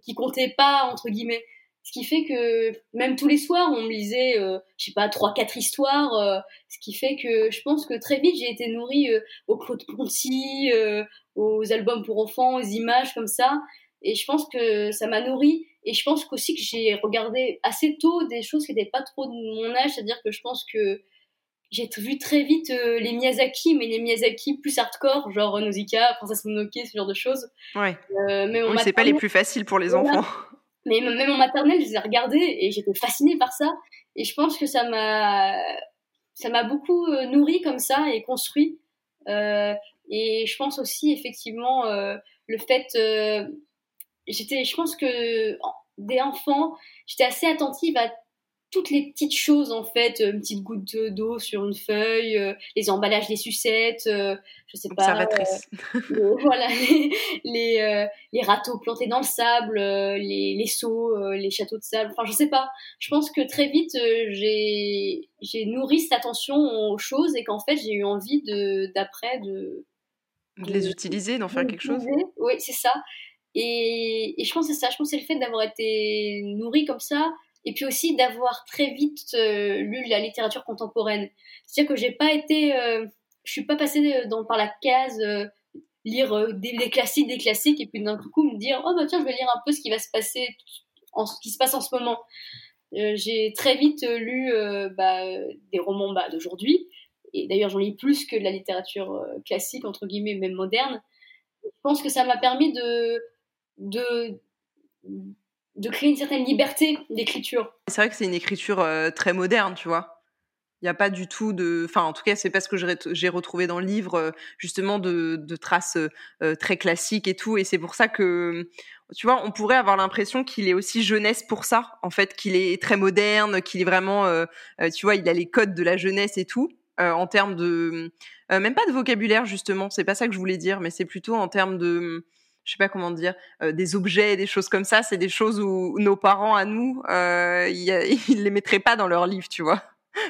qui comptait pas entre guillemets, ce qui fait que même tous les soirs on me lisait euh, je sais pas trois quatre histoires, euh, ce qui fait que je pense que très vite j'ai été nourrie euh, au Claude Ponti, euh, aux albums pour enfants, aux images comme ça, et je pense que ça m'a nourrie, et je pense qu'aussi que j'ai regardé assez tôt des choses qui n'étaient pas trop de mon âge, c'est-à-dire que je pense que j'ai vu très vite euh, les Miyazaki, mais les Miyazaki plus hardcore, genre Nausicaa, Princess Monoké, ce genre de choses. Ouais. Euh, même en oui, c'est pas les plus faciles pour les voilà. enfants. Mais même en maternelle, je les ai regardés et j'étais fascinée par ça. Et je pense que ça m'a, ça m'a beaucoup euh, nourrie comme ça et construit. Euh, et je pense aussi effectivement euh, le fait, euh, j'étais, je pense que dès enfant, j'étais assez attentive à toutes les petites choses, en fait, une petite goutte d'eau sur une feuille, euh, les emballages des sucettes, euh, je sais pas... Observatrice. Euh, euh, voilà, les, les, euh, les râteaux plantés dans le sable, euh, les, les seaux, euh, les châteaux de sable, enfin, je sais pas. Je pense que très vite, euh, j'ai, j'ai nourri cette attention aux choses et qu'en fait, j'ai eu envie de, d'après de... De, de les utiliser, d'en faire de quelque utiliser. chose. Oui, c'est ça. Et, et je pense que c'est ça. Je pense que c'est le fait d'avoir été nourrie comme ça. Et puis aussi d'avoir très vite euh, lu la littérature contemporaine. C'est-à-dire que j'ai pas été, euh, je suis pas passée dans, par la case euh, lire euh, des, des classiques, des classiques, et puis d'un coup me dire oh bah tiens je vais lire un peu ce qui va se passer, en, ce qui se passe en ce moment. Euh, j'ai très vite euh, lu euh, bah, des romans bah, d'aujourd'hui, et d'ailleurs j'en lis plus que de la littérature euh, classique entre guillemets, même moderne. Je pense que ça m'a permis de de de créer une certaine liberté d'écriture. C'est vrai que c'est une écriture euh, très moderne, tu vois. Il n'y a pas du tout de... Enfin, en tout cas, c'est pas ce que j'ai, j'ai retrouvé dans le livre, euh, justement, de, de traces euh, très classiques et tout. Et c'est pour ça que tu vois, on pourrait avoir l'impression qu'il est aussi jeunesse pour ça, en fait, qu'il est très moderne, qu'il est vraiment, euh, tu vois, il a les codes de la jeunesse et tout, euh, en termes de, euh, même pas de vocabulaire justement, c'est pas ça que je voulais dire, mais c'est plutôt en termes de, je sais pas comment dire, euh, des objets, des choses comme ça, c'est des choses où nos parents à nous, euh, ils les mettraient pas dans leur livre, tu vois,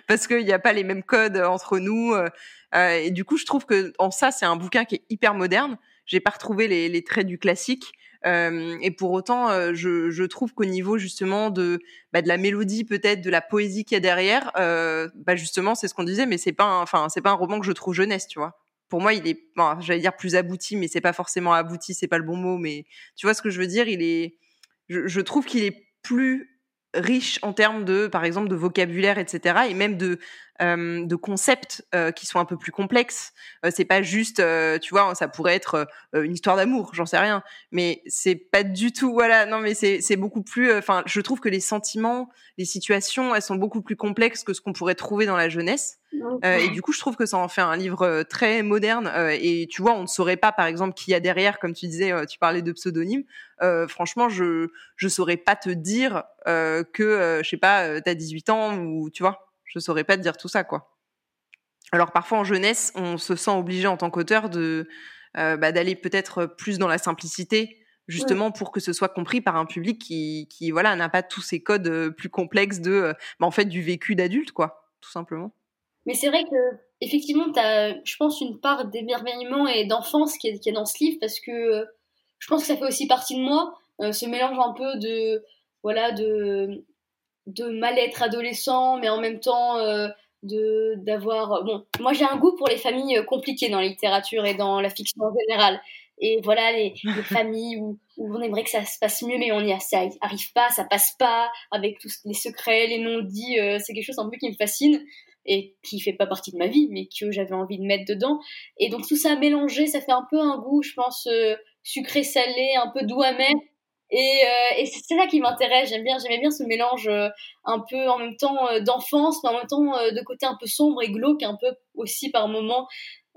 parce qu'il y a pas les mêmes codes entre nous, euh, euh, et du coup, je trouve que en ça, c'est un bouquin qui est hyper moderne. J'ai pas retrouvé les, les traits du classique. Euh, et pour autant, euh, je, je trouve qu'au niveau justement de, bah, de la mélodie peut-être, de la poésie qu'il y a derrière, euh, bah justement, c'est ce qu'on disait, mais c'est pas, enfin, c'est pas un roman que je trouve jeunesse, tu vois. Pour moi, il est, bon, j'allais dire plus abouti, mais c'est pas forcément abouti, c'est pas le bon mot, mais tu vois ce que je veux dire. Il est, je, je trouve qu'il est plus riche en termes de, par exemple, de vocabulaire, et cetera, et même de euh, de concepts euh, qui sont un peu plus complexes. Euh, c'est pas juste, euh, tu vois, ça pourrait être euh, une histoire d'amour, j'en sais rien, mais c'est pas du tout, voilà. Non, mais c'est c'est beaucoup plus. Enfin, euh, je trouve que les sentiments, les situations, elles sont beaucoup plus complexes que ce qu'on pourrait trouver dans la jeunesse. Euh, et du coup, je trouve que ça en fait un livre euh, très moderne. Euh, et tu vois, on ne saurait pas, par exemple, qui y a derrière, comme tu disais, euh, tu parlais de pseudonyme. Euh, franchement, je je saurais pas te dire euh, que, euh, je sais pas, euh, t'as dix-huit ans ou tu vois, je saurais pas te dire tout ça, quoi. Alors parfois en jeunesse, on se sent obligé en tant qu'auteur de euh, bah, d'aller peut-être plus dans la simplicité, justement oui. Pour que ce soit compris par un public qui qui voilà n'a pas tous ces codes euh, plus complexes de, euh, bah, en fait, du vécu d'adulte, quoi, tout simplement. Mais c'est vrai que effectivement, t'as, je pense, une part d'émerveillement et d'enfance qui est, qui est dans ce livre, parce que euh, je pense que ça fait aussi partie de moi, euh, ce mélange un peu de voilà de de mal-être adolescent, mais en même temps euh, de d'avoir bon, moi j'ai un goût pour les familles compliquées dans la littérature et dans la fiction en général. Et voilà, les, les familles où, où on aimerait que ça se passe mieux, mais on n'y arrive pas, ça passe pas, avec tous les secrets, les non-dits, euh, c'est quelque chose un peu qui me fascine. Et qui fait pas partie de ma vie, mais que j'avais envie de mettre dedans. Et donc tout ça mélangé, ça fait un peu un goût, je pense, euh, sucré-salé, un peu doux-amer. Et, euh, et c'est ça qui m'intéresse. J'aime bien, j'aimais bien ce mélange euh, un peu en même temps euh, d'enfance, mais en même temps euh, de côté un peu sombre et glauque, un peu aussi par moments.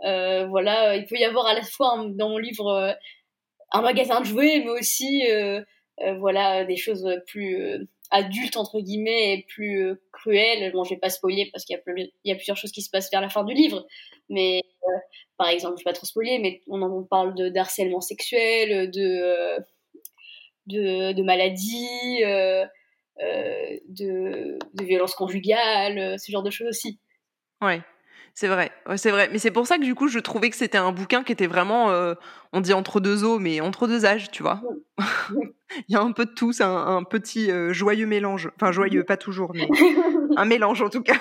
Euh, voilà, euh, il peut y avoir à la fois un, dans mon livre euh, un magasin de jouets, mais aussi euh, euh, voilà des choses plus euh, adultes entre guillemets et plus euh, cruel. Bon, je vais pas spoiler parce qu'il y a, plus, il y a plusieurs choses qui se passent vers la fin du livre, mais euh, par exemple, je vais pas trop spoiler, mais on en on parle de harcèlement sexuel, de de, de maladies, euh, euh, de, de violences conjugales, ce genre de choses aussi. Ouais. C'est vrai, ouais, c'est vrai. Mais c'est pour ça que du coup, je trouvais que c'était un bouquin qui était vraiment, euh, on dit entre deux eaux, mais entre deux âges, tu vois. Il y a un peu de tout, c'est un, un petit euh, joyeux mélange. Enfin, joyeux, pas toujours, mais un mélange en tout cas.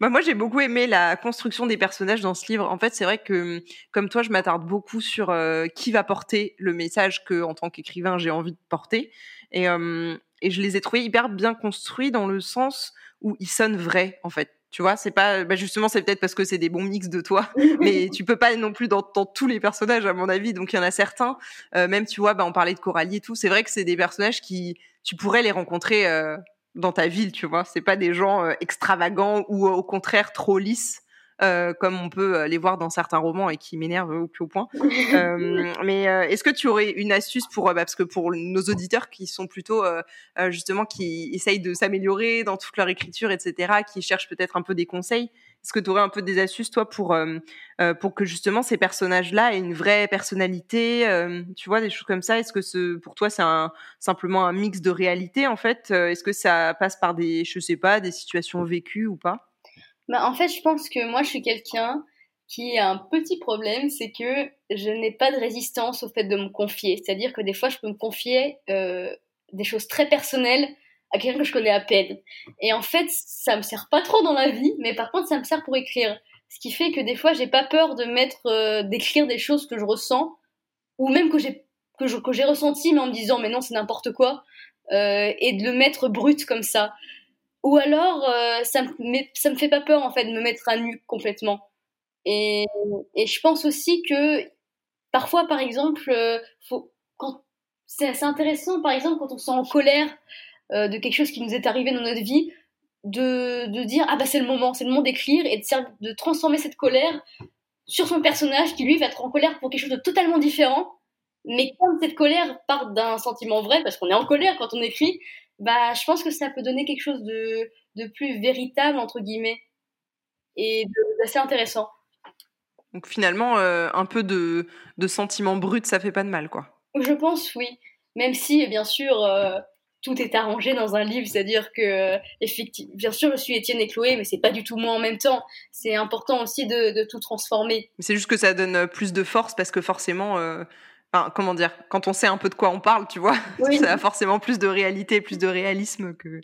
Bah, moi, j'ai beaucoup aimé la construction des personnages dans ce livre. En fait, c'est vrai que, comme toi, je m'attarde beaucoup sur euh, qui va porter le message que, en tant qu'écrivain, j'ai envie de porter. Et, euh, et je les ai trouvés hyper bien construits dans le sens où ils sonnent vrais, en fait. Tu vois, c'est pas, bah justement, c'est peut-être parce que c'est des bons mix de toi, mais tu peux pas non plus dans, dans tous les personnages, à mon avis. Donc, il y en a certains, euh, même, tu vois, bah, on parlait de Coralie et tout. C'est vrai que c'est des personnages qui, tu pourrais les rencontrer, euh, dans ta ville, tu vois. C'est pas des gens euh, extravagants ou, au contraire, trop lisses, euh, comme on peut les voir dans certains romans et qui m'énervent au plus haut point. Euh, mais, euh, est-ce que tu aurais une astuce pour, euh, bah, parce que pour nos auditeurs qui sont plutôt, euh, euh, justement, qui essayent de s'améliorer dans toute leur écriture, et cetera, qui cherchent peut-être un peu des conseils, est-ce que tu aurais un peu des astuces, toi, pour, euh, euh, pour que justement ces personnages-là aient une vraie personnalité, euh, tu vois, des choses comme ça? Est-ce que ce, pour toi, c'est un, simplement un mix de réalité, en fait? Euh, est-ce que ça passe par des, je sais pas, des situations vécues ou pas? Bah, en fait, je pense que moi, je suis quelqu'un qui a un petit problème, c'est que je n'ai pas de résistance au fait de me confier. C'est-à-dire que des fois, je peux me confier euh, des choses très personnelles à quelqu'un que je connais à peine. Et en fait, ça me sert pas trop dans la vie, mais par contre, ça me sert pour écrire. Ce qui fait que des fois, j'ai pas peur de mettre, euh, d'écrire des choses que je ressens, ou même que j'ai que, je, que j'ai ressenti, mais en me disant, mais non, c'est n'importe quoi, euh, et de le mettre brut comme ça. Ou alors, euh, ça me ça me fait pas peur en fait de me mettre à nu complètement. Et et je pense aussi que parfois, par exemple, euh, faut quand c'est, c'est intéressant, par exemple, quand on se sent en colère euh, de quelque chose qui nous est arrivé dans notre vie, de de dire ah bah c'est le moment, c'est le moment d'écrire et de de transformer cette colère sur son personnage qui lui va être en colère pour quelque chose de totalement différent Mais comme cette colère part d'un sentiment vrai, parce qu'on est en colère quand on écrit, bah, je pense que ça peut donner quelque chose de, de plus véritable, entre guillemets, et de, d'assez intéressant. Donc finalement, euh, un peu de, de sentiment brut, ça fait pas de mal, quoi. Je pense, oui. Même si, bien sûr, euh, tout est arrangé dans un livre, c'est-à-dire que, euh, effectivement, bien sûr, je suis Étienne et Chloé, mais c'est pas du tout moi en même temps. C'est important aussi de, de tout transformer. Mais c'est juste que ça donne plus de force, parce que forcément... Euh... Enfin, comment dire, quand on sait un peu de quoi on parle, tu vois, oui. Ça a forcément plus de réalité, plus de réalisme que,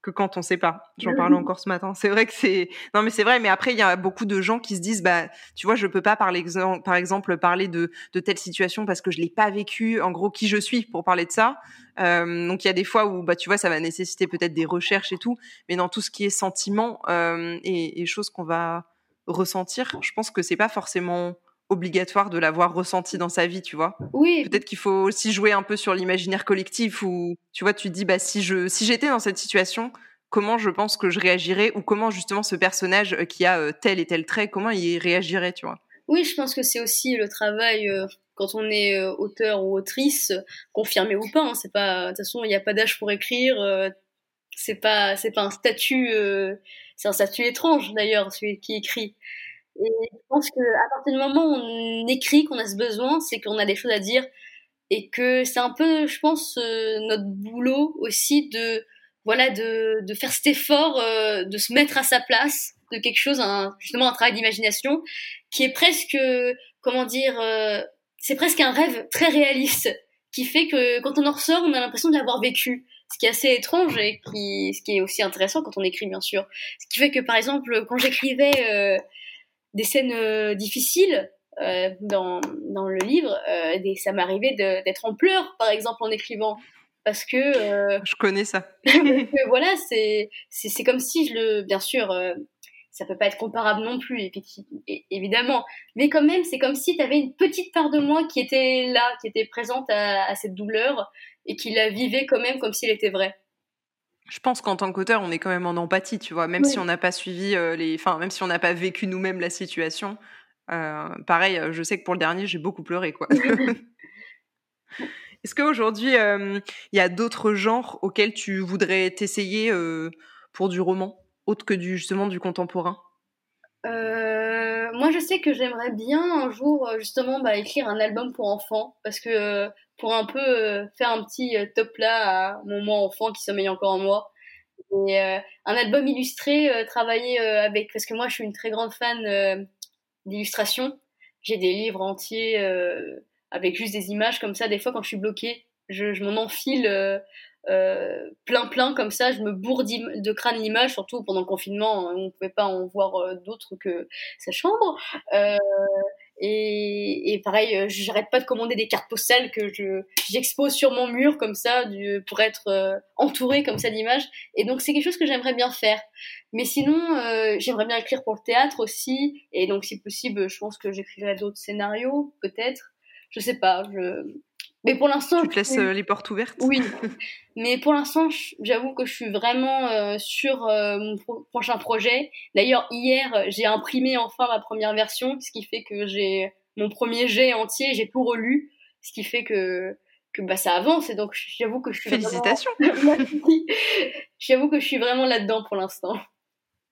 que quand on sait pas. J'en parlais encore ce matin. C'est vrai que c'est... Non, mais c'est vrai, mais après, il y a beaucoup de gens qui se disent, bah, tu vois, je peux pas, par exemple, par exemple parler de, de telle situation parce que je l'ai pas vécu, en gros, qui je suis pour parler de ça. Euh, donc, il y a des fois où, bah, tu vois, ça va nécessiter peut-être des recherches et tout, mais dans tout ce qui est sentiments euh, et, et choses qu'on va ressentir, je pense que c'est pas forcément... obligatoire de l'avoir ressenti dans sa vie, tu vois. Oui. Peut-être qu'il faut aussi jouer un peu sur l'imaginaire collectif où, tu vois, tu te dis, bah, si, je, si j'étais dans cette situation, comment je pense que je réagirais, ou comment justement ce personnage qui a euh, tel et tel trait, comment il réagirait, tu vois. Oui, je pense que c'est aussi le travail, euh, quand on est euh, auteur ou autrice, euh, confirmé ou pas, hein, c'est pas, de toute façon, il n'y a pas d'âge pour écrire, euh, c'est, pas, c'est pas un statut, euh, c'est un statut étrange d'ailleurs, celui qui écrit. Et je pense qu'à partir du moment où on écrit, qu'on a ce besoin, c'est qu'on a des choses à dire, et que c'est un peu, je pense, euh, notre boulot aussi de, voilà, de, de faire cet effort, euh, de se mettre à sa place, de quelque chose, un, justement un travail d'imagination, qui est presque, euh, comment dire, euh, c'est presque un rêve très réaliste, qui fait que quand on en ressort, on a l'impression de l'avoir vécu. Ce qui est assez étrange et qui, ce qui est aussi intéressant quand on écrit, bien sûr. Ce qui fait que, par exemple, quand j'écrivais... Euh, des scènes euh, difficiles euh, dans, dans le livre. Euh, des, ça m'arrivait de, d'être en pleurs, par exemple, en écrivant. Parce que... Euh, je connais ça. que, voilà, c'est, c'est, c'est comme si je le... Bien sûr, euh, ça peut pas être comparable non plus, évidemment. Mais quand même, c'est comme si tu avais une petite part de moi qui était là, qui était présente à, à cette douleur et qui la vivait quand même comme si elle était vraie. Je pense qu'en tant qu'auteur, on est quand même en empathie, tu vois, même oui. si on n'a pas suivi euh, les, enfin, même si on n'a pas vécu nous-mêmes la situation. Euh, pareil, je sais que pour le dernier, j'ai beaucoup pleuré, quoi. Est-ce qu'aujourd'hui, il euh, y a d'autres genres auxquels tu voudrais t'essayer euh, pour du roman, autre que du justement du contemporain ? euh, Moi, je sais que j'aimerais bien un jour justement bah, écrire un album pour enfants, parce que. Euh, pour un peu euh, faire un petit euh, top là à mon moi enfant qui sommeille encore en moi. Et euh, un album illustré, euh, travailler euh, avec... Parce que moi, je suis une très grande fan euh, d'illustration. J'ai des livres entiers euh, avec juste des images comme ça. Des fois, quand je suis bloquée, je, je m'en enfile euh, euh, plein plein comme ça. Je me bourre de crâne d'images, surtout pendant le confinement. Hein, on ne pouvait pas en voir euh, d'autres que sa chambre. Euh... Et, et pareil, j'arrête pas de commander des cartes postales que je j'expose sur mon mur comme ça du, pour être euh, entourée comme ça d'images. Et donc c'est quelque chose que j'aimerais bien faire. Mais sinon, euh, j'aimerais bien écrire pour le théâtre aussi. Et donc si possible, je pense que j'écrirai d'autres scénarios, peut-être. Je sais pas. Je... Mais pour l'instant, tu te laisses euh, les portes ouvertes. Oui. Mais pour l'instant, j'avoue que je suis vraiment euh, sur euh, mon pro- prochain projet. D'ailleurs, hier, j'ai imprimé enfin ma première version, ce qui fait que j'ai mon premier jet entier, j'ai tout relu, ce qui fait que que bah ça avance. Et donc, j'avoue que je suis félicitations. Vraiment... j'avoue que je suis vraiment là-dedans pour l'instant.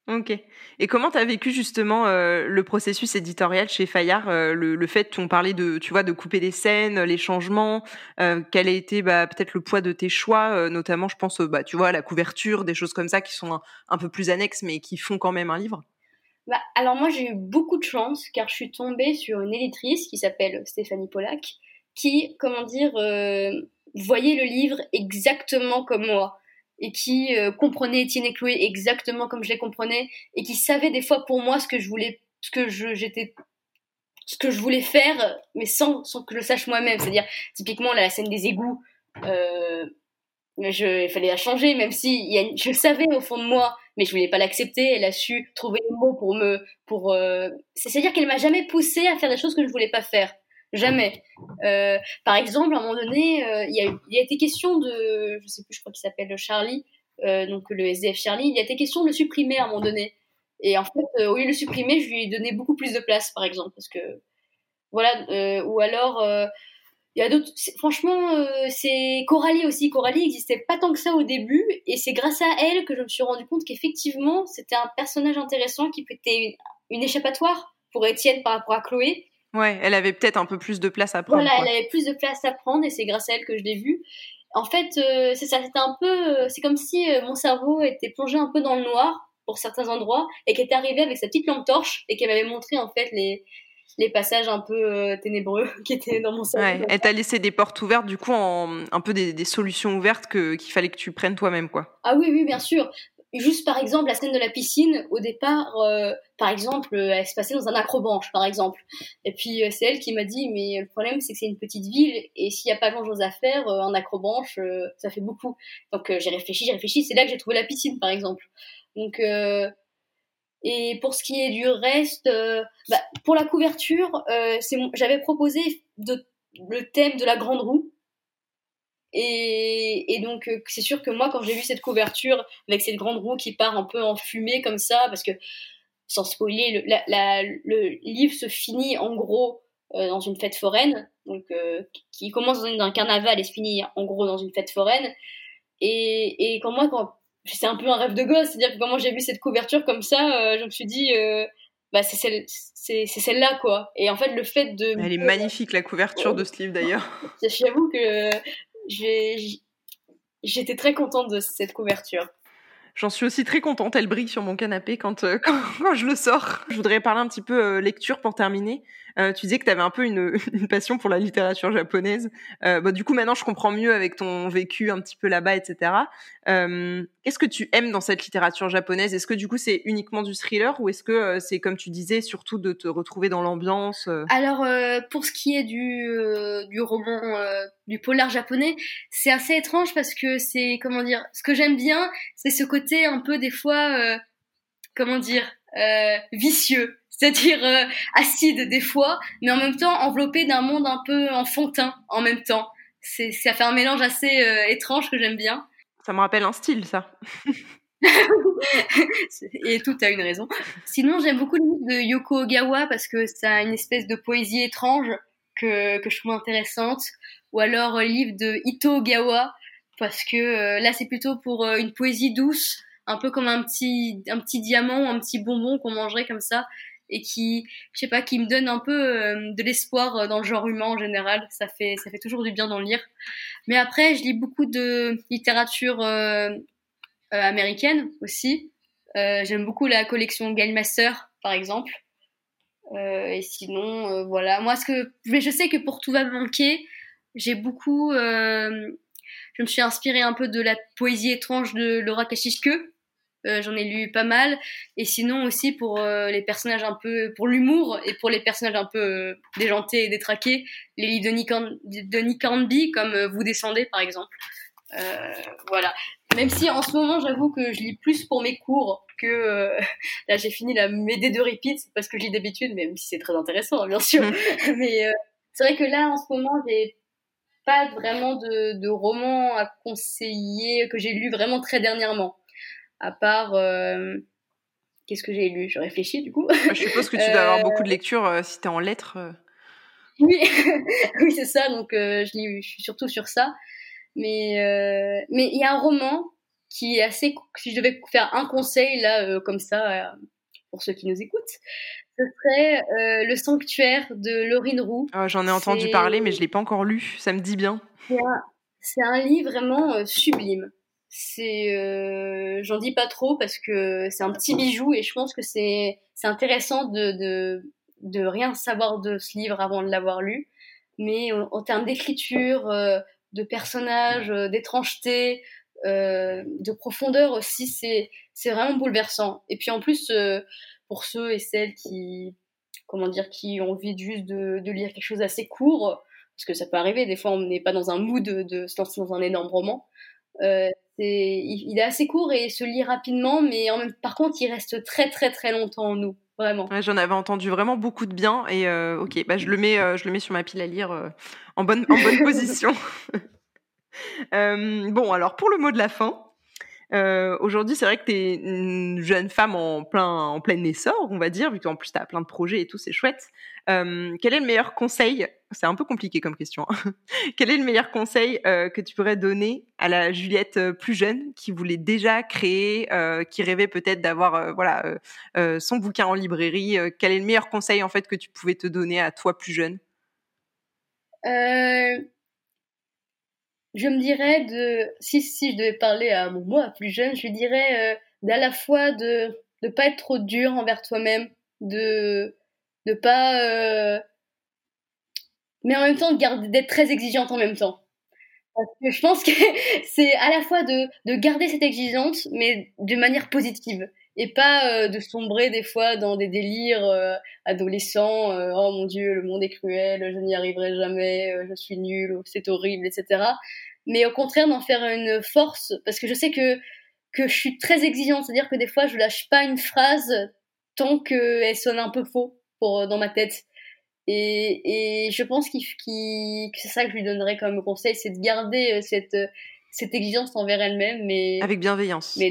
Ok. Et comment t'as vécu justement euh, le processus éditorial chez Fayard, euh, le, le fait qu'on parlait de, tu vois, de couper des scènes, les changements, euh, quel a été bah, peut-être le poids de tes choix, euh, notamment, je pense, euh, bah, tu vois, la couverture, des choses comme ça qui sont un, un peu plus annexes, mais qui font quand même un livre. Bah, alors moi, j'ai eu beaucoup de chance, car je suis tombée sur une éditrice qui s'appelle Stéphanie Pollack, qui, comment dire, euh, voyait le livre exactement comme moi. Et qui euh, comprenait Étienne et Chloé exactement comme je les comprenais, et qui savait des fois pour moi ce que je voulais, ce que je j'étais, ce que je voulais faire, mais sans sans que je le sache moi-même. C'est-à-dire typiquement là, la scène des égouts, euh, je, il fallait la changer, même si y a, je savais au fond de moi, mais je voulais pas l'accepter. Elle a su trouver les mots pour me pour. Euh, c'est-à-dire qu'elle m'a jamais poussée à faire des choses que je voulais pas faire. Jamais. Euh, par exemple, à un moment donné, euh, il, y a, il y a été question de, je sais plus, je crois qu'il s'appelle Charlie, euh, donc le S D F Charlie, il y a été question de le supprimer à un moment donné. Et en fait, euh, au lieu de le supprimer, je lui ai donné beaucoup plus de place, par exemple, parce que voilà. Euh, ou alors, euh, Il y a d'autres. C'est, franchement, euh, c'est Coralie aussi. Coralie n'existait pas tant que ça au début, et c'est grâce à elle que je me suis rendu compte qu'effectivement, c'était un personnage intéressant qui était une, une échappatoire pour Étienne par rapport à Chloé. Ouais, elle avait peut-être un peu plus de place à prendre. Voilà, quoi. Elle avait plus de place à prendre, et c'est grâce à elle que je l'ai vue. En fait, euh, c'est ça, c'était un peu. Euh, c'est comme si euh, mon cerveau était plongé un peu dans le noir pour certains endroits, et qu'elle était arrivée avec sa petite lampe torche et qu'elle m'avait montré en fait les. les passages un peu euh, ténébreux qui étaient dans mon cerveau. Ouais, elle t'a laissé des portes ouvertes, du coup, en, un peu des, des solutions ouvertes que, qu'il fallait que tu prennes toi-même, quoi. Ah oui, oui, bien sûr. Juste, par exemple, la scène de la piscine, au départ, euh, par exemple, elle se passait dans un acrobanche, par exemple. Et puis, euh, c'est elle qui m'a dit, mais le problème, c'est que c'est une petite ville, et s'il n'y a pas grand-chose à faire, euh, un acrobanche, euh, ça fait beaucoup. Donc, euh, j'ai réfléchi, j'ai réfléchi, c'est là que j'ai trouvé la piscine, par exemple. Donc... Euh, Et pour ce qui est du reste, euh, bah, pour la couverture, euh, c'est mon... j'avais proposé de... le thème de la grande roue. Et, et donc, euh, c'est sûr que moi, quand j'ai vu cette couverture avec cette grande roue qui part un peu en fumée comme ça, parce que, sans spoiler, le, la, la, le livre se finit en gros euh, dans une fête foraine, donc, euh, qui commence dans un carnaval et se finit en gros dans une fête foraine. Et, et quand moi, quand... c'est un peu un rêve de gosse, c'est-à-dire que quand j'ai vu cette couverture comme ça, euh, je me suis dit, euh, bah c'est celle, c'est, c'est celle-là quoi. Et en fait, le fait de, elle est magnifique la couverture de ce livre d'ailleurs. J'avoue que j'ai, j'étais très contente de cette couverture. J'en suis aussi très contente, elle brille sur mon canapé quand, euh, quand, quand je le sors. Je voudrais parler un petit peu euh, lecture pour terminer. Euh, tu disais que tu avais un peu une, une passion pour la littérature japonaise. Euh, bah, du coup, maintenant, je comprends mieux avec ton vécu un petit peu là-bas, et cetera. Euh, qu'est-ce que tu aimes dans cette littérature japonaise ? Est-ce que du coup, c'est uniquement du thriller ou est-ce que euh, c'est, comme tu disais, surtout de te retrouver dans l'ambiance euh... Alors, euh, pour ce qui est du, euh, du roman, euh, du polar japonais, c'est assez étrange parce que c'est, comment dire, ce que j'aime bien, c'est ce côté un peu des fois euh, comment dire euh, vicieux, c'est-à-dire euh, acide des fois, mais en même temps enveloppé d'un monde un peu enfantin en même temps. C'est, ça fait un mélange assez euh, étrange que j'aime bien. Ça me rappelle un style, ça. Et tout a une raison. Sinon, j'aime beaucoup le livre de Yoko Ogawa parce que ça a une espèce de poésie étrange que, que je trouve intéressante. Ou alors le livre de Ito Ogawa parce que euh, là c'est plutôt pour euh, une poésie douce, un peu comme un petit un petit diamant ou un petit bonbon qu'on mangerait comme ça et qui je sais pas qui me donne un peu euh, de l'espoir euh, dans le genre humain en général, ça fait ça fait toujours du bien d'en lire. Mais après je lis beaucoup de littérature euh, euh, américaine aussi. Euh, j'aime beaucoup la collection Gallimard par exemple. Euh, et sinon euh, voilà, moi ce que mais je sais que pour Tout va me manquer, j'ai beaucoup euh, je me suis inspirée un peu de la poésie étrange de Laura Kasischke. Euh, j'en ai lu pas mal. Et sinon aussi pour euh, les personnages un peu... Pour l'humour et pour les personnages un peu euh, déjantés et détraqués. Les livres de Nick Hornby comme euh, Vous descendez, par exemple. Euh, voilà. Même si en ce moment, j'avoue que je lis plus pour mes cours que... Euh, là, j'ai fini la Médée de Repeat. C'est pas ce que je lis d'habitude, même si c'est très intéressant, hein, bien sûr. Mais euh, c'est vrai que là, en ce moment, j'ai... pas vraiment de, de romans à conseiller que j'ai lu vraiment très dernièrement. À part... Euh, qu'est-ce que j'ai lu ? Je réfléchis, du coup. Je suppose que tu dois euh... avoir beaucoup de lectures euh, si t'es en lettres. Euh... Oui. Oui, c'est ça. Donc, euh, je, lis, je suis surtout sur ça. Mais euh, mais il y a un roman qui est assez... Si je devais faire un conseil, là, euh, comme ça, euh, pour ceux qui nous écoutent, ce serait euh, Le Sanctuaire de Lorine Roux. Oh, j'en ai entendu c'est... parler, mais je ne l'ai pas encore lu. Ça me dit bien. C'est un, c'est un livre vraiment euh, sublime. C'est, euh, j'en dis pas trop parce que c'est un petit bijou et je pense que c'est, c'est intéressant de, de, de rien savoir de ce livre avant de l'avoir lu. Mais en, en termes d'écriture, euh, de personnages, euh, d'étrangeté, euh, de profondeur aussi, c'est, c'est vraiment bouleversant. Et puis en plus... Euh, pour ceux et celles qui, comment dire, qui ont envie juste de, de lire quelque chose assez court, parce que ça peut arriver, des fois on n'est pas dans un mood de, de se lancer dans un énorme roman, euh, c'est, il, il est assez court et se lit rapidement, mais en même, par contre il reste très très très longtemps en nous, vraiment. Ouais, j'en avais entendu vraiment beaucoup de bien, et euh, ok, bah, je, le mets, euh, je le mets sur ma pile à lire euh, en bonne, en bonne position. euh, bon, alors pour le mot de la fin, Euh, aujourd'hui, c'est vrai que t'es une jeune femme en plein, en plein essor, on va dire, vu qu'en plus t'as plein de projets et tout, c'est chouette. Euh, quel est le meilleur conseil, c'est un peu compliqué comme question, hein. Quel est le meilleur conseil euh, que tu pourrais donner à la Juliette euh, plus jeune, qui voulait déjà créer, euh, qui rêvait peut-être d'avoir euh, voilà, euh, euh, son bouquin en librairie, euh, quel est le meilleur conseil en fait que tu pouvais te donner à toi plus jeune? Euh... Je me dirais de, si, si je devais parler à mon moi plus jeune, je lui dirais euh, d'à la fois de ne pas être trop dur envers toi-même, de ne pas, euh, mais en même temps de garder, d'être très exigeante en même temps. Parce que je pense que c'est à la fois de, de garder cette exigeante, mais de manière positive, et pas euh, de sombrer des fois dans des délires euh, adolescents, euh, oh mon Dieu, le monde est cruel, je n'y arriverai jamais, euh, je suis nulle, c'est horrible, et cetera. Mais au contraire, d'en faire une force, parce que je sais que, que je suis très exigeante, c'est-à-dire que des fois, je lâche pas une phrase tant qu'elle sonne un peu faux pour, dans ma tête. Et, et je pense qu'il, qu'il, que c'est ça que je lui donnerais comme conseil, c'est de garder cette, cette exigence envers elle-même. Mais, avec bienveillance. Mais,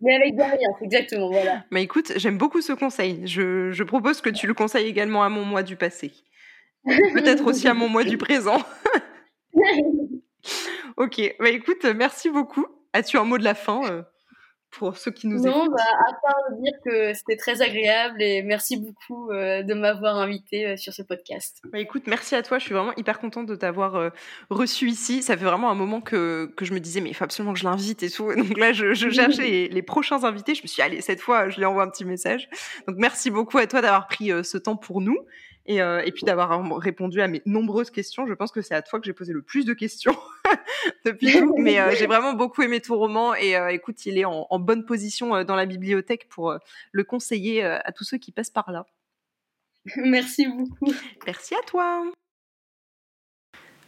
mais avec bienveillance, exactement, voilà. Mais écoute, j'aime beaucoup ce conseil. Je, je propose que tu le conseilles également à mon moi du passé. Peut-être aussi à mon moi du présent. Ok, bah écoute, merci beaucoup. As-tu un mot de la fin euh, pour ceux qui nous écoutent ? Non, bah, à part dire que c'était très agréable et merci beaucoup euh, de m'avoir invitée euh, sur ce podcast. Bah écoute, merci à toi. Je suis vraiment hyper contente de t'avoir euh, reçue ici. Ça fait vraiment un moment que, que je me disais, mais il faut absolument que je l'invite et tout. Donc là, je, je cherchais les, les prochains invités. Je me suis dit, allez, cette fois, je lui envoie un petit message. Donc merci beaucoup à toi d'avoir pris euh, ce temps pour nous. Et, euh, et puis d'avoir répondu à mes nombreuses questions. Je pense que c'est à toi que j'ai posé le plus de questions depuis tout, mais euh, j'ai vraiment beaucoup aimé ton roman et euh, écoute, il est en, en bonne position euh, dans la bibliothèque pour euh, le conseiller euh, à tous ceux qui passent par là. Merci beaucoup. Merci à toi.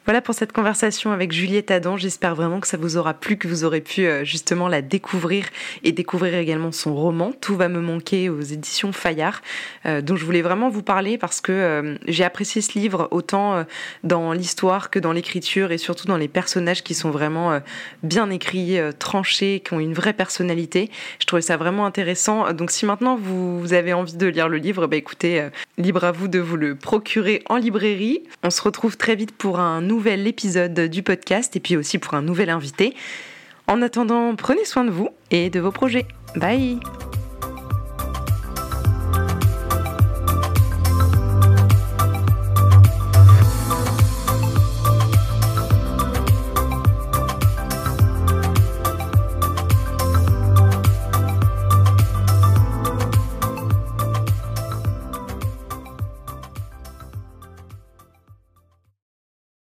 Voilà pour cette conversation avec Juliette Adam. J'espère vraiment que ça vous aura plu, que vous aurez pu justement la découvrir et découvrir également son roman « Tout va me manquer » aux éditions Fayard, euh, dont je voulais vraiment vous parler parce que euh, j'ai apprécié ce livre autant euh, dans l'histoire que dans l'écriture et surtout dans les personnages qui sont vraiment euh, bien écrits, euh, tranchés, qui ont une vraie personnalité. Je trouvais ça vraiment intéressant. Donc si maintenant vous, vous avez envie de lire le livre, bah écoutez, euh, libre à vous de vous le procurer en librairie. On se retrouve très vite pour un nouvel épisode du podcast et puis aussi pour un nouvel invité. En attendant, prenez soin de vous et de vos projets. Bye!